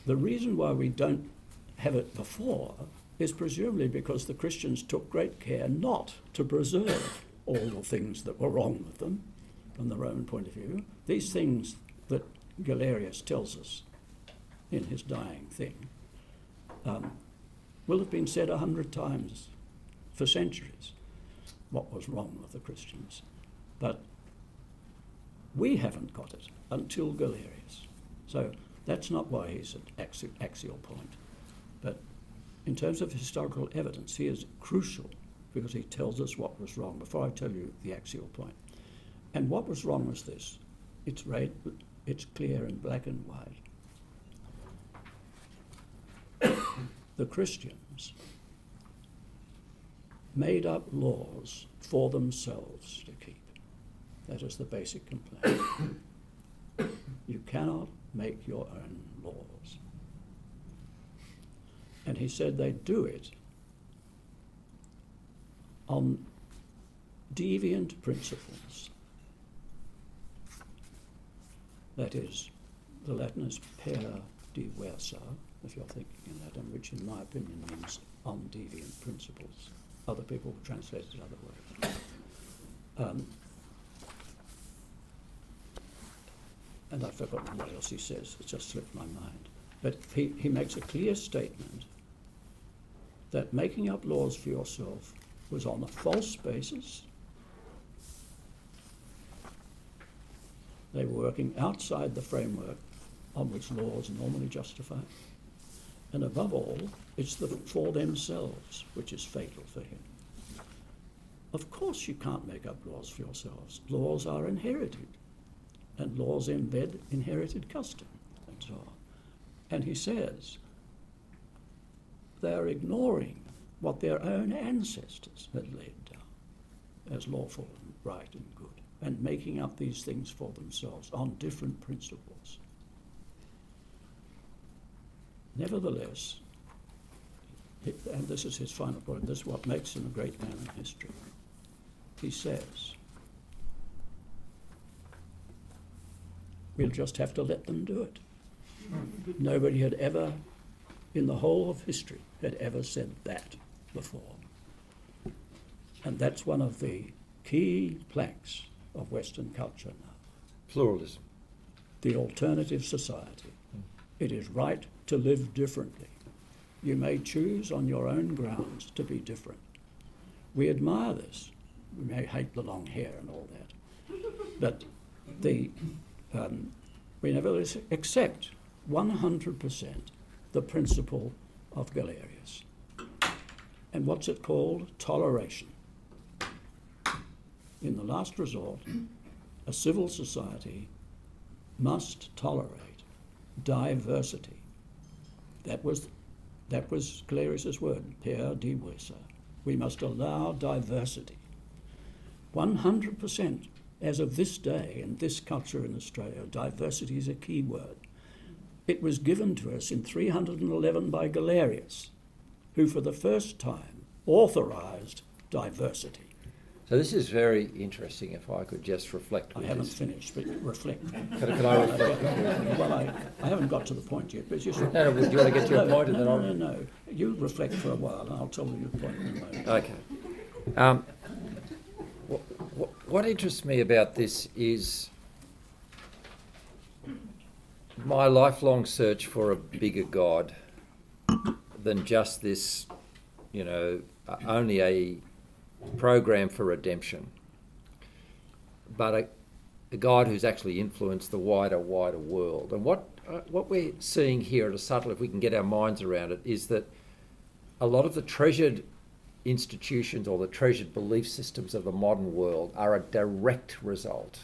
The reason why we don't have it before is presumably because the Christians took great care not to preserve all the things that were wrong with them from the Roman point of view. These things that Galerius tells us in his dying thing um, will have been said a hundred times for centuries, what was wrong with the Christians. But we haven't got it until Galerius. So that's not why he's an axial point. But in terms of historical evidence, he is crucial because he tells us what was wrong. Before I tell you the axial point. And what was wrong was this. It's, right, it's clear in black and white. The Christians made up laws for themselves to keep. That is the basic complaint. You cannot make your own laws. And he said they do it on deviant principles. That is, the Latin is per diversa, if you're thinking in Latin, which in my opinion means on deviant principles. Other people will translate it other ways. Um, and I've forgotten what else he says, it just slipped my mind. But he, he makes a clear statement that making up laws for yourself was on a false basis. They were working outside the framework on which laws normally justify. And above all, it's the for themselves, which is fatal for him. Of course you can't make up laws for yourselves. Laws are inherited, and laws embed inherited custom, and so on. And he says they are ignoring what their own ancestors had laid down as lawful and right and good, and making up these things for themselves on different principles. Nevertheless, and this is his final point, this is what makes him a great man in history. He says, we'll just have to let them do it. Nobody had ever, in the whole of history, had ever said that before. And that's one of the key planks of Western culture now. Pluralism. The alternative society. It is right to live differently. You may choose on your own grounds to be different. We admire this. We may hate the long hair and all that. But the um, we nevertheless accept one hundred percent the principle of Galerius. And what's it called? Toleration. In the last resort, a civil society must tolerate diversity. That was that was Galerius's word, per diversa. We must allow diversity. one hundred percent as of this day in this culture in Australia, diversity is a key word. It was given to us in three hundred eleven by Galerius, who for the first time authorized diversity. So this is very interesting, if I could just reflect. I haven't this. finished, but reflect. Can, can I reflect? Well, I, I haven't got to the point yet, but you should. No, no, do you want to get to your no, point? No, and no, then no, no, you reflect for a while, and I'll tell you your point in a moment. Okay. Um, what, what, what interests me about this is my lifelong search for a bigger God than just this, you know, only a program for redemption, but a, a God who's actually influenced the wider, wider world. And what uh, what we're seeing here at a subtle, if we can get our minds around it, is that a lot of the treasured institutions or the treasured belief systems of the modern world are a direct result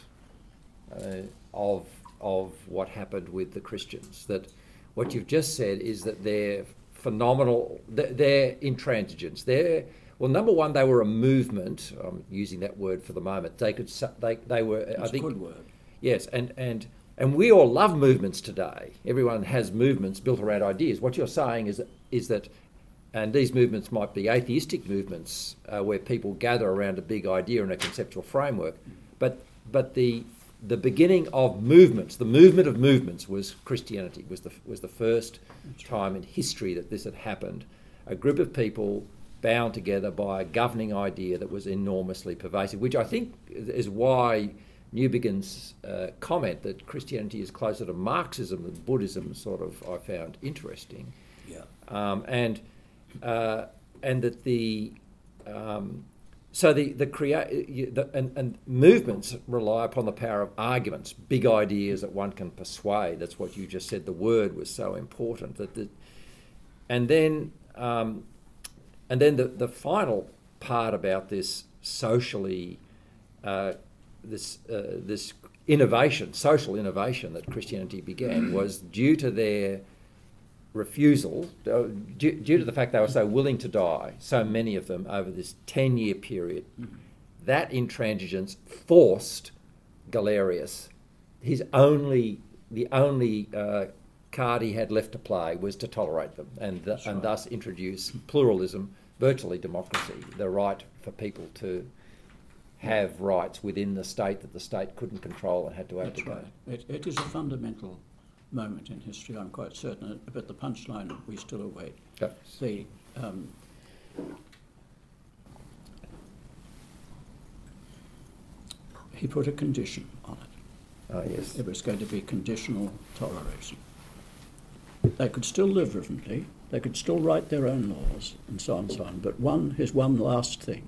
uh, of of what happened with the Christians. That what you've just said is that they're phenomenal, they're intransigence, they're Well, number one, they were a movement. I'm using that word for the moment. They could, they, they were. That's I think, a good word. Yes, and and and we all love movements today. Everyone has movements built around ideas. What you're saying is is that, and these movements might be atheistic movements uh, where people gather around a big idea and a conceptual framework, but but the the beginning of movements, the movement of movements, was Christianity. Was the was the first time in history that this had happened. A group of people bound together by a governing idea that was enormously pervasive, which I think is why Newbigin's uh, comment that Christianity is closer to Marxism than Buddhism sort of I found interesting. Yeah. Um, and uh, and that the um, so the the create and and movements rely upon the power of arguments, big ideas that one can persuade. That's what you just said. The word was so important that the, and then. Um, And then the, the final part about this socially, uh, this uh, this innovation, social innovation that Christianity began was due to their refusal, uh, due, due to the fact they were so willing to die, so many of them over this ten-year period. Mm-hmm. That intransigence forced Galerius, his only, the only uh, card he had left to play was to tolerate them and th- and right. thus introduce pluralism. Virtually democracy, the right for people to have rights within the state that the state couldn't control and had to abdicate. That's right. It, it is a fundamental moment in history, I'm quite certain, but the punchline we still await. Yes. The, um, he put a condition on it. Oh, yes. It was going to be conditional toleration. They could still live differently. They could still write their own laws and so on and so on. But one, here's one last thing.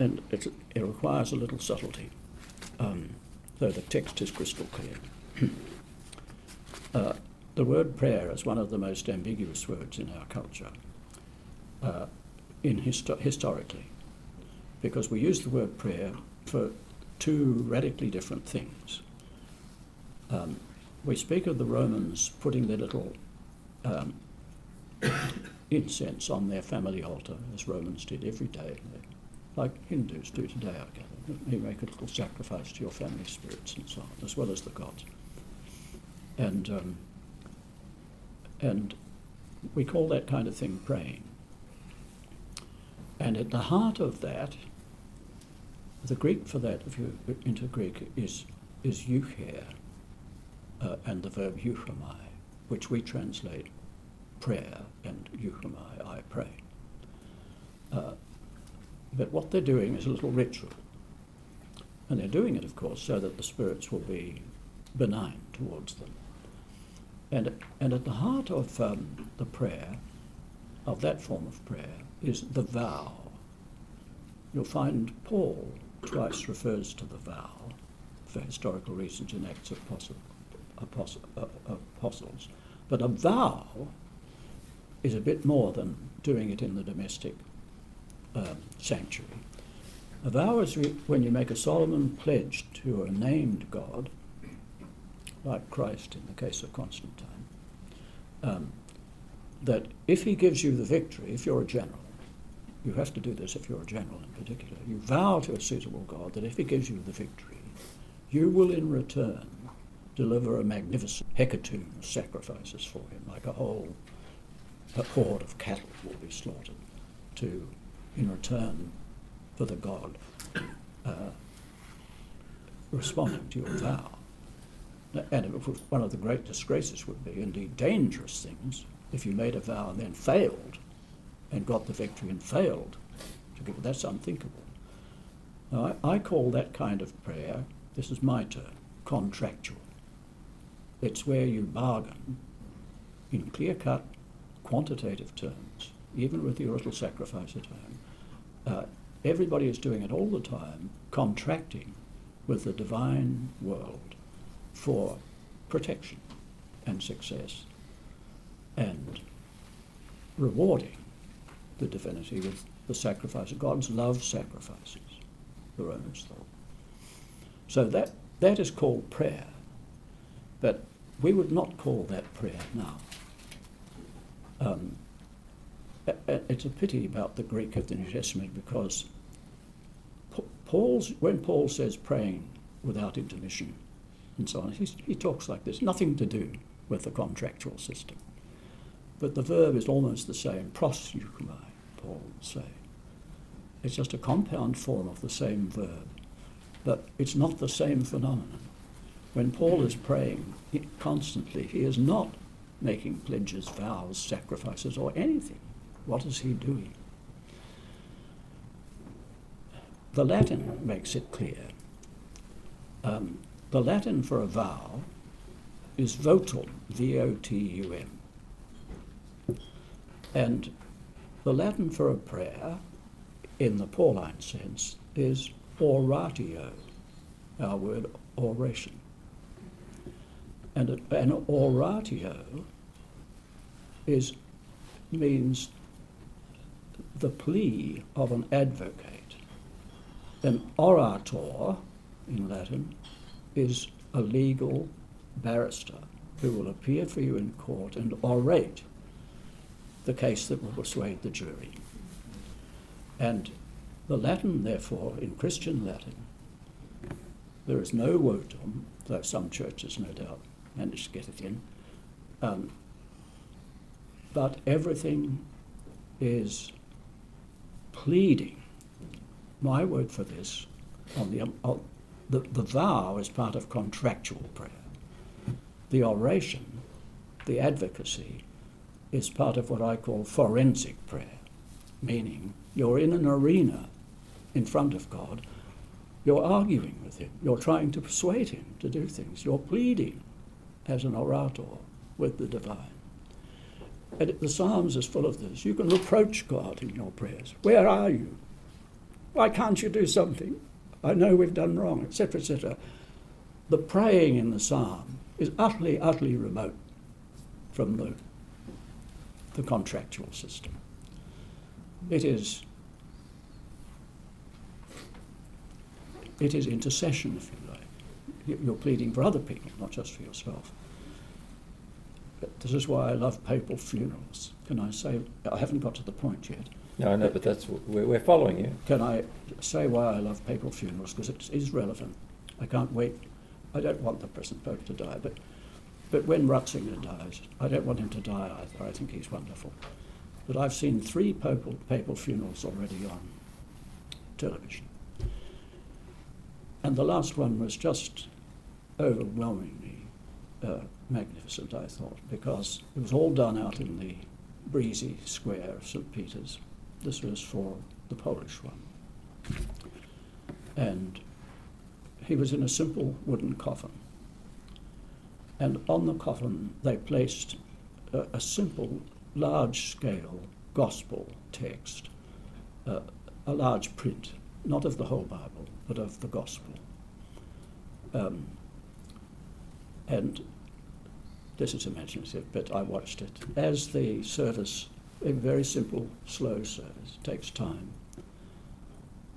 And it, it requires a little subtlety, um, though the text is crystal clear. uh, the word prayer is one of the most ambiguous words in our culture, uh, in histo- historically, because we use the word prayer for two radically different things. Um, We speak of the Romans putting their little um, incense on their family altar, as Romans did every day, like Hindus do today, I gather. You make a little sacrifice to your family spirits and so on, as well as the gods. And um, and we call that kind of thing praying. And at the heart of that, the Greek for that, if you're into Greek, is is euchē. Uh, and the verb euchromai, which we translate prayer and euchromai, I pray. Uh, but what they're doing is a little ritual. And they're doing it, of course, so that the spirits will be benign towards them. And, and at the heart of um, the prayer, of that form of prayer, is the vow. You'll find Paul twice refers to the vow for historical reasons in Acts of Apostles. Apostles, but a vow is a bit more than doing it in the domestic um, sanctuary. A vow is re- when you make a solemn pledge to a named God, like Christ in the case of Constantine, um, that if he gives you the victory, if you're a general, you have to do this if you're a general in particular, you vow to a suitable God that if he gives you the victory, you will in return deliver a magnificent hecatomb of sacrifices for him, like a whole a horde of cattle will be slaughtered to, in return for the god uh, responding to your vow. And one of the great disgraces would be, indeed dangerous things, if you made a vow and then failed and got the victory and failed to give it. That's unthinkable. Now, I, I call that kind of prayer, this is my term, contractual. It's where you bargain in clear-cut, quantitative terms, even with your little sacrifice at home. Uh, everybody is doing it all the time, contracting with the divine world for protection and success and rewarding the divinity with the sacrifice. Gods love sacrifices, the Romans thought. So that that is called prayer. But we would not call that prayer now. Um, it's a pity about the Greek of the New Testament, because Paul's, when Paul says praying without intermission and so on, he, he talks like this, nothing to do with the contractual system. But the verb is almost the same, prosuchumai, Paul would say. It's just a compound form of the same verb, but it's not the same phenomenon. When Paul is praying he, constantly, he is not making pledges, vows, sacrifices, or anything. What is he doing? The Latin makes it clear. Um, the Latin for a vow is votum, V O T U M. And the Latin for a prayer, in the Pauline sense, is oratio, our word oration. And an oratio is, means the plea of an advocate. An orator, in Latin, is a legal barrister who will appear for you in court and orate the case that will persuade the jury. And the Latin, therefore, in Christian Latin, there is no votum, though some churches, no doubt, managed to get it in, um, but everything is pleading. My word for this, on the, on the, the vow is part of contractual prayer. The oration, the advocacy, is part of what I call forensic prayer, meaning you're in an arena in front of God, you're arguing with him, you're trying to persuade him to do things, you're pleading as an orator with the divine. And the Psalms is full of this. You can reproach God in your prayers. Where are you? Why can't you do something? I know we've done wrong, et cetera, et cetera. The praying in the psalm is utterly, utterly remote from the, the contractual system. It is, it is intercession, if you like. You're pleading for other people, not just for yourself. But this is why I love papal funerals. Can I say, I haven't got to the point yet. No, I know, but that's we're following you. Can I say why I love papal funerals? Because it is relevant. I can't wait. I don't want the present pope to die, but but when Ratzinger dies, I don't want him to die either. I think he's wonderful. But I've seen three papal papal funerals already on television, and the last one was just overwhelmingly uh, magnificent. I thought, because it was all done out in the breezy square of Saint Peter's. This was for the Polish one. And he was in a simple wooden coffin. And on the coffin, they placed a, a simple, large-scale gospel text, uh, a large print, not of the whole Bible, but of the gospel. Um, and this is imaginative, but I watched it. As the service, a very simple, slow service, takes time.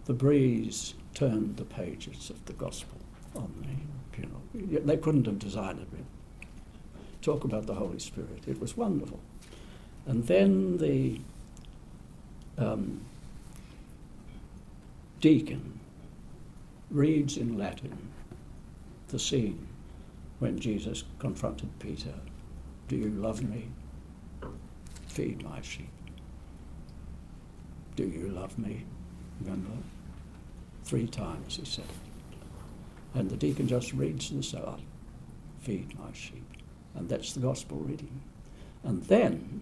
The breeze turned the pages of the gospel on the funeral. They couldn't have designed it. Talk about the Holy Spirit. It was wonderful. And then the um, deacon reads in Latin the scene when Jesus confronted Peter. Do you love me? Feed my sheep. Do you love me? Remember? Three times he said it. And the deacon just reads this out. Feed my sheep. And that's the gospel reading. And then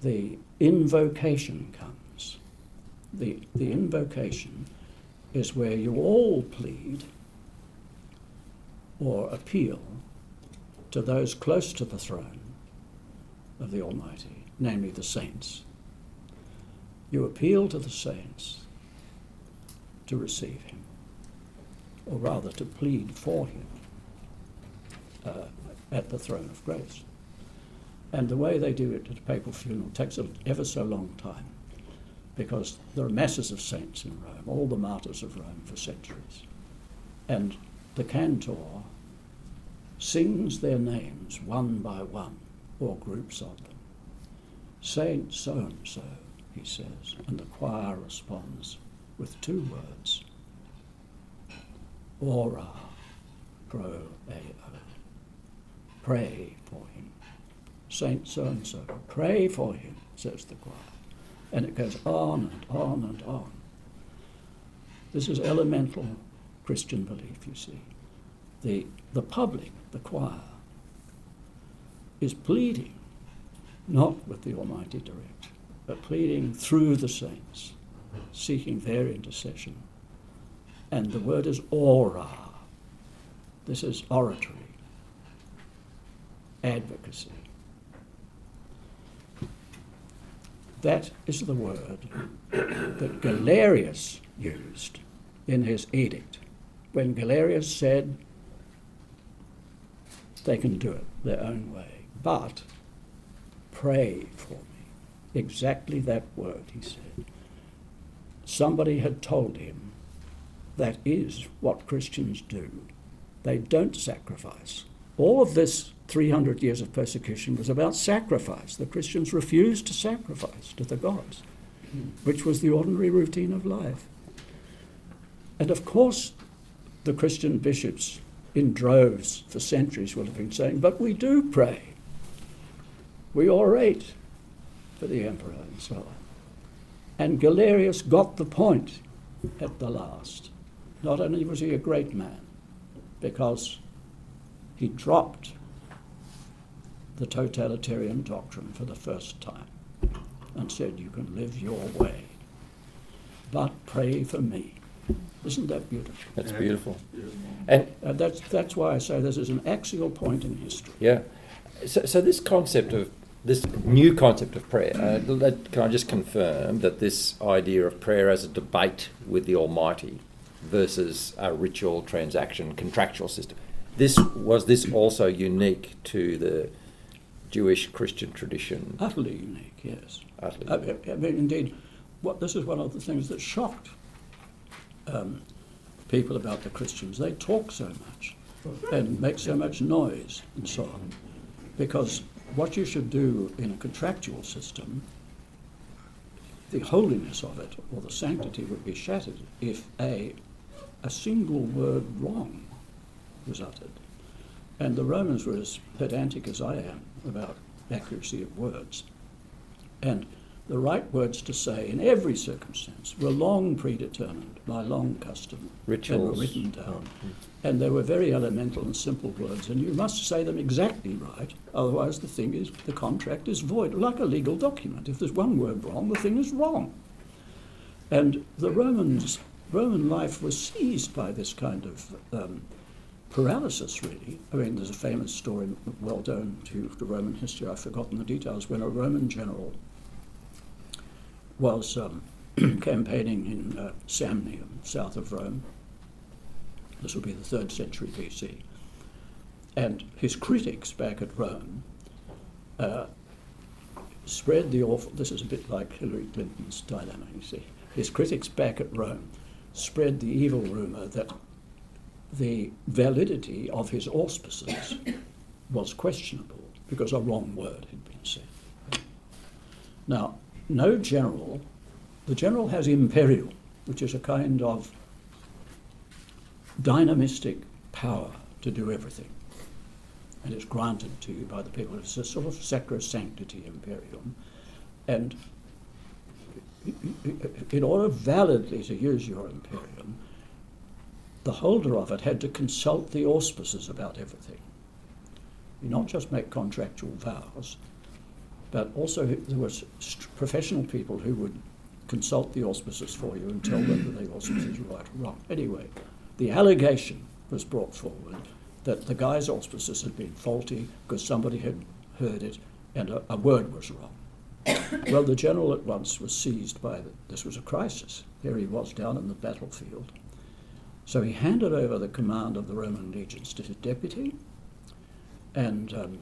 the invocation comes. The, the invocation is where you all plead or appeal to those close to the throne of the Almighty, namely the saints. You appeal to the saints to receive him, or rather to plead for him uh, at the throne of grace. And the way they do it at a papal funeral takes an ever so long time, because there are masses of saints in Rome, all the martyrs of Rome for centuries. And the cantor sings their names one by one, or groups of them. Saint so-and-so, he says, and the choir responds with two words, ora pro eo, pray for him. Saint so-and-so, pray for him, says the choir. And it goes on and on and on. This is elemental Christian belief, you see. The, the public, the choir, is pleading, not with the Almighty direct, but pleading through the saints, seeking their intercession. And the word is ora. This is oratory, advocacy. That is the word that Galerius used in his edict. When Galerius said, they can do it their own way, but pray for me. Exactly that word, he said. Somebody had told him that is what Christians do. They don't sacrifice. All of this three hundred years of persecution was about sacrifice. The Christians refused to sacrifice to the gods, which was the ordinary routine of life. And of course, the Christian bishops in droves for centuries will have been saying, but we do pray. We orate for the emperor and so on. And Galerius got the point at the last. Not only was he a great man, because he dropped the totalitarian doctrine for the first time and said, you can live your way, but pray for me. Isn't that beautiful? That's beautiful. And, and that's that's why I say this is an axial point in history. Yeah. So, so this concept of, this new concept of prayer, uh, let, can I just confirm that this idea of prayer as a debate with the Almighty versus a ritual, transaction, contractual system, this was this also unique to the Jewish-Christian tradition? Utterly unique, yes. Utterly unique. I, I mean, indeed, what, this is one of the things that shocked Um, people about the Christians. They talk so much and make so much noise and so on, because what you should do in a contractual system, the holiness of it or the sanctity would be shattered if a a single word wrong was uttered. And the Romans were as pedantic as I am about accuracy of words, and the right words to say in every circumstance were long predetermined by long custom. Rituals. They were written down. Mm-hmm. And they were very elemental and simple words, and you must say them exactly right, otherwise the thing is, the contract is void, like a legal document. If there's one word wrong, the thing is wrong. And the Romans, Roman life was seized by this kind of um, paralysis, really. I mean, there's a famous story, well known to, to Roman history, I've forgotten the details, when a Roman general was um, campaigning in uh, Samnium, south of Rome. This will be the third century B C. And his critics back at Rome uh, spread the awful, this is a bit like Hillary Clinton's dilemma, you see. His critics back at Rome spread the evil rumor that the validity of his auspices was questionable because a wrong word had been said. Now, no general, the general has imperial, which is a kind of dynamistic power to do everything. And it's granted to you by the people. It's a sort of sacrosanctity imperium. And in order validly to use your imperium, the holder of it had to consult the auspices about everything. You not just make contractual vows, but also there were professional people who would consult the auspices for you and tell whether the auspices were right or wrong. Anyway, the allegation was brought forward that the guy's auspices had been faulty because somebody had heard it and a, a word was wrong. Well, the general at once was seized by the, this was a crisis. Here he was down on the battlefield. So he handed over the command of the Roman legions to his deputy and um,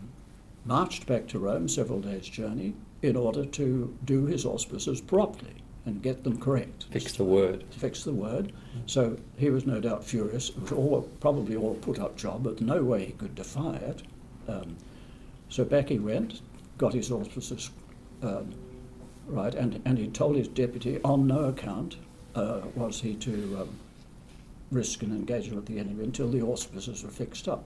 marched back to Rome, several days' journey, in order to do his auspices properly and get them correct. Fix the word. Fix the word. So he was no doubt furious. It was all, probably all put-up job, but no way he could defy it. Um, so back he went, got his auspices Um, right, and, and he told his deputy, on no account uh, was he to um, risk an engagement with the enemy until the auspices were fixed up.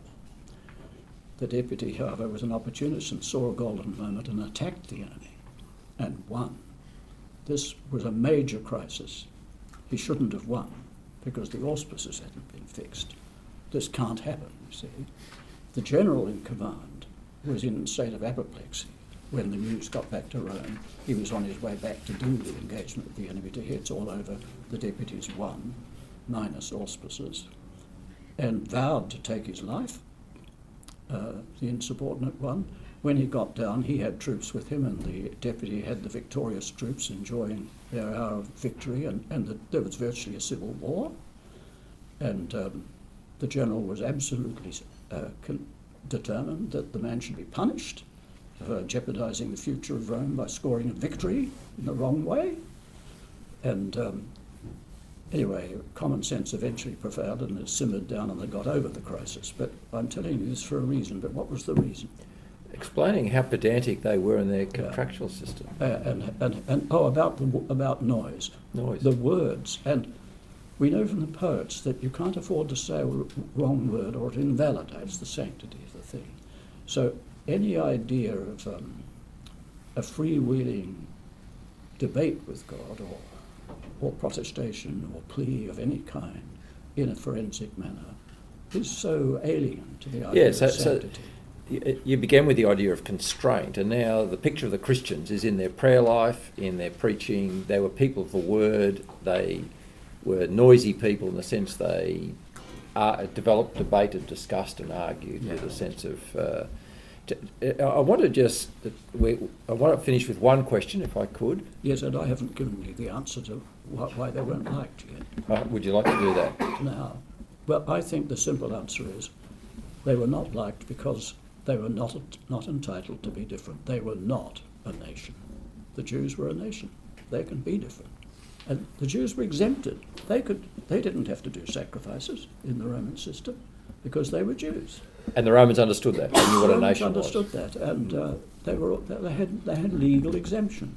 The deputy, however, was an opportunist and saw a golden moment and attacked the enemy and won. This was a major crisis. He shouldn't have won because the auspices hadn't been fixed. This can't happen, you see. The general in command was in a state of apoplexy. When the news got back to Rome, he was on his way back to do the engagement with the enemy to hear it's all over. The deputies won, minus auspices, and vowed to take his life, uh, the insubordinate one. When he got down, he had troops with him, and the deputy had the victorious troops enjoying their hour of victory, and, and the, there was virtually a civil war. And um, the general was absolutely uh, con- determined that the man should be punished for jeopardizing the future of Rome by scoring a victory in the wrong way. And um, anyway, common sense eventually prevailed and it simmered down and they got over the crisis. But I'm telling you this for a reason. But what was the reason? Explaining how pedantic they were in their contractual yeah. system. Uh, and, and, and oh, about the, about noise. Noise. The words. And we know from the poets that you can't afford to say a wrong word or it invalidates the sanctity of the thing. So any idea of um, a freewheeling debate with God or or protestation or plea of any kind in a forensic manner is so alien to the idea yeah, so, of sanctity. So you began with the idea of constraint, and now the picture of the Christians is in their prayer life, in their preaching. They were people of the word. They were noisy people in the sense they uh, developed, debated, discussed and argued yeah. with a sense of... Uh, I want to just, I want to finish with one question, if I could. Yes, and I haven't given you the answer to why they weren't liked yet. Uh, would you like to do that? Now, well, I think the simple answer is they were not liked because they were not not entitled to be different. They were not a nation. The Jews were a nation. They can be different. And the Jews were exempted. They could, they didn't have to do sacrifices in the Roman system because they were Jews. And the Romans understood that. They knew what a nation was. The Romans understood that, and uh, they were they had they had legal exemption.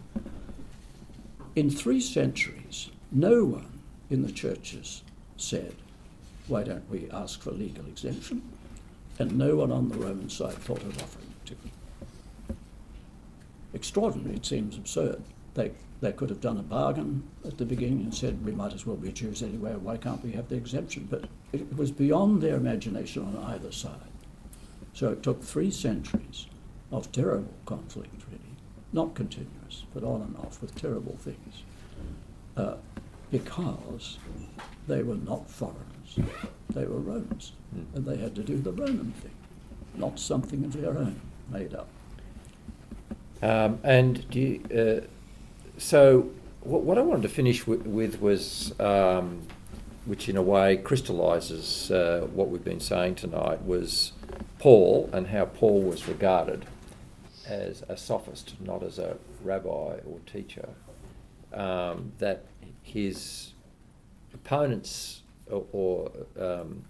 In three centuries, no one in the churches said, "Why don't we ask for legal exemption?" And no one on the Roman side thought of offering it to them. Extraordinary. It seems absurd. They they could have done a bargain at the beginning and said, "We might as well be Jews anyway. Why can't we have the exemption?" But it was beyond their imagination on either side. So it took three centuries of terrible conflict, really, not continuous, but on and off with terrible things, uh, because they were not foreigners. They were Romans, and they had to do the Roman thing, not something of their own made up. Um, and do you, uh, so what, what I wanted to finish with, with was, um, which in a way crystallises uh, what we've been saying tonight, was Paul and how Paul was regarded as a sophist, not as a rabbi or teacher. Um, that his opponents, or or, um,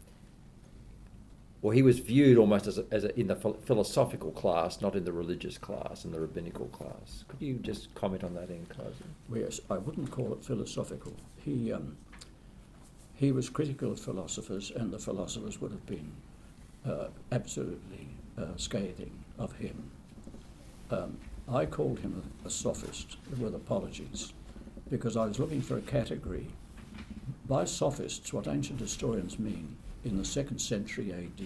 or he was viewed almost as, a, as a, in the philosophical class, not in the religious class and the rabbinical class. Could you just comment on that in closing? Well, yes, I wouldn't call it philosophical. He um, he was critical of philosophers, and the philosophers would have been Uh, absolutely uh, scathing of him. Um, I called him a, a sophist with apologies because I was looking for a category. By sophists, what ancient historians mean in the second century A D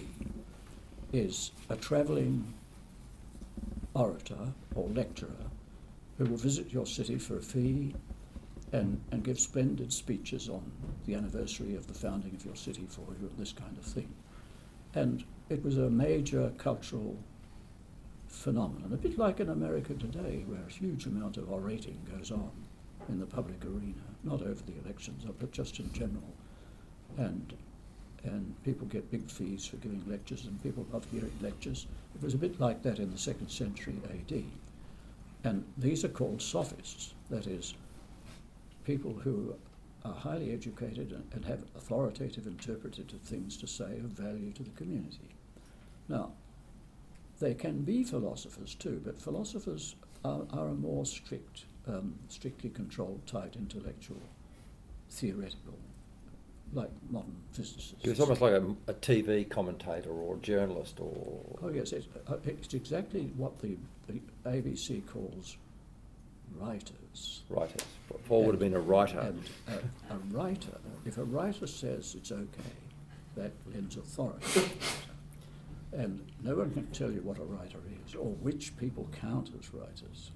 is a travelling orator or lecturer who will visit your city for a fee and, and give splendid speeches on the anniversary of the founding of your city for you and this kind of thing. And it was a major cultural phenomenon, a bit like in America today, where a huge amount of orating goes on in the public arena, not over the elections, but just in general. And and people get big fees for giving lectures, and people love hearing lectures. It was a bit like that in the second century A D. And these are called sophists, that is, people who are highly educated and have authoritative interpretative things to say of value to the community. Now, they can be philosophers too, but philosophers are, are a more strict, um, strictly controlled, tight intellectual, theoretical, like modern physicists. He was almost like a, a T V commentator or a journalist or... Oh yes, it's, it's exactly what the, the A B C calls writers. Writers. Paul and, would have been a writer. And a, a writer, if a writer says it's okay, that lends authority. And no one can tell you what a writer is or which people count as writers.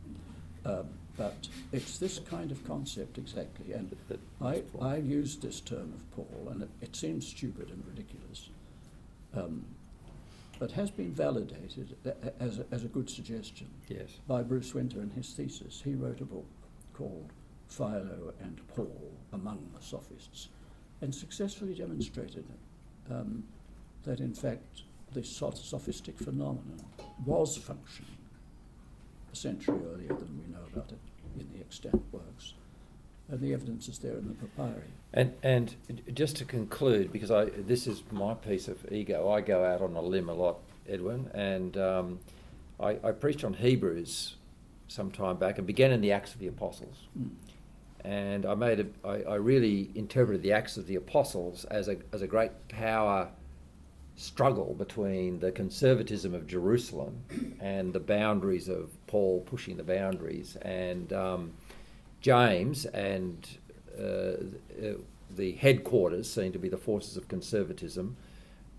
Um, but it's this kind of concept exactly. And I, I used this term of Paul, and it, it seems stupid and ridiculous, um, but has been validated as a, as a good suggestion yes. by Bruce Winter in his thesis. He wrote a book called Philo and Paul Among the Sophists, and successfully demonstrated um, that, in fact, this sort of sophistic phenomenon was functioning a century earlier than we know about it in the extant works. And the evidence is there in the papyri. And and just to conclude, because I this is my piece of ego, I go out on a limb a lot, Edwin, and um, I, I preached on Hebrews some time back and began in the Acts of the Apostles. Mm. And I made a, I, I really interpreted the Acts of the Apostles as a as a great power struggle between the conservatism of Jerusalem and the boundaries of Paul pushing the boundaries, and um, James and uh, the headquarters seemed to be the forces of conservatism,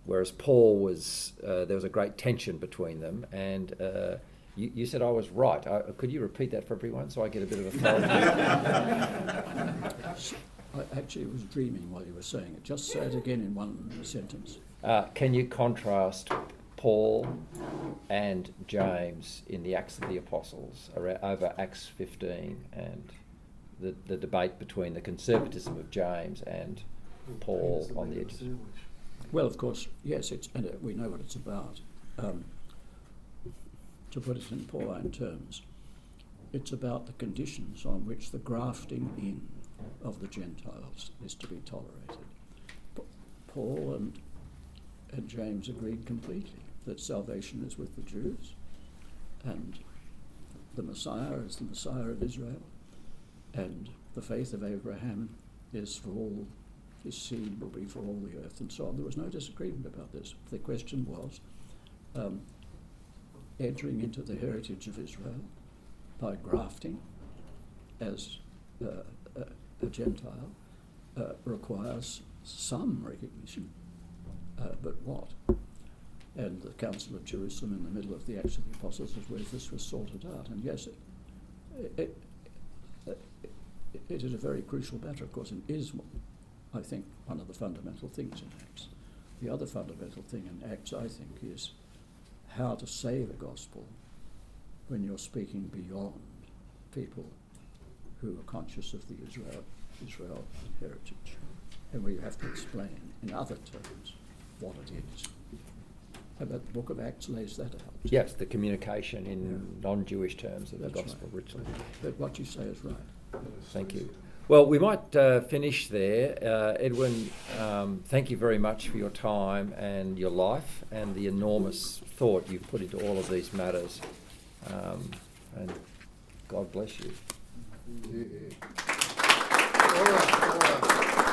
whereas Paul was uh, there was a great tension between them. And uh, you, you said I was right. I, could you repeat that for everyone so I get a bit of authority? I actually was dreaming while you were saying it. Just say it again in one sentence. Uh, can you contrast Paul and James in the Acts of the Apostles over Acts fifteen and the, the debate between the conservatism of James and Paul on the edges? Well, of course, yes, it's, and we know what it's about. Um, to put it in Pauline terms, it's about the conditions on which the grafting in of the Gentiles is to be tolerated. Paul and And James agreed completely that salvation is with the Jews, and the Messiah is the Messiah of Israel, and the faith of Abraham is for all, his seed will be for all the earth, and so on. There was no disagreement about this. The question was um, entering into the heritage of Israel by grafting as uh, a, a Gentile uh, requires some recognition. Uh, but what? And the Council of Jerusalem in the middle of the Acts of the Apostles is where this was sorted out. And yes, it, it, it, it is a very crucial matter, of course, and is, I think, one of the fundamental things in Acts. The other fundamental thing in Acts, I think, is how to say the gospel when you're speaking beyond people who are conscious of the Israel, Israel heritage. And we have to explain in other terms what it is. But the book of Acts lays that out. Yes, the communication in yeah. non-Jewish terms of That's the gospel right. richly. But what you say is right. Thank you. Well, we might uh, finish there. Uh, Edwin, um, thank you very much for your time and your life and the enormous thought you've put into all of these matters. Um, and God bless you. Yeah. All right, all right.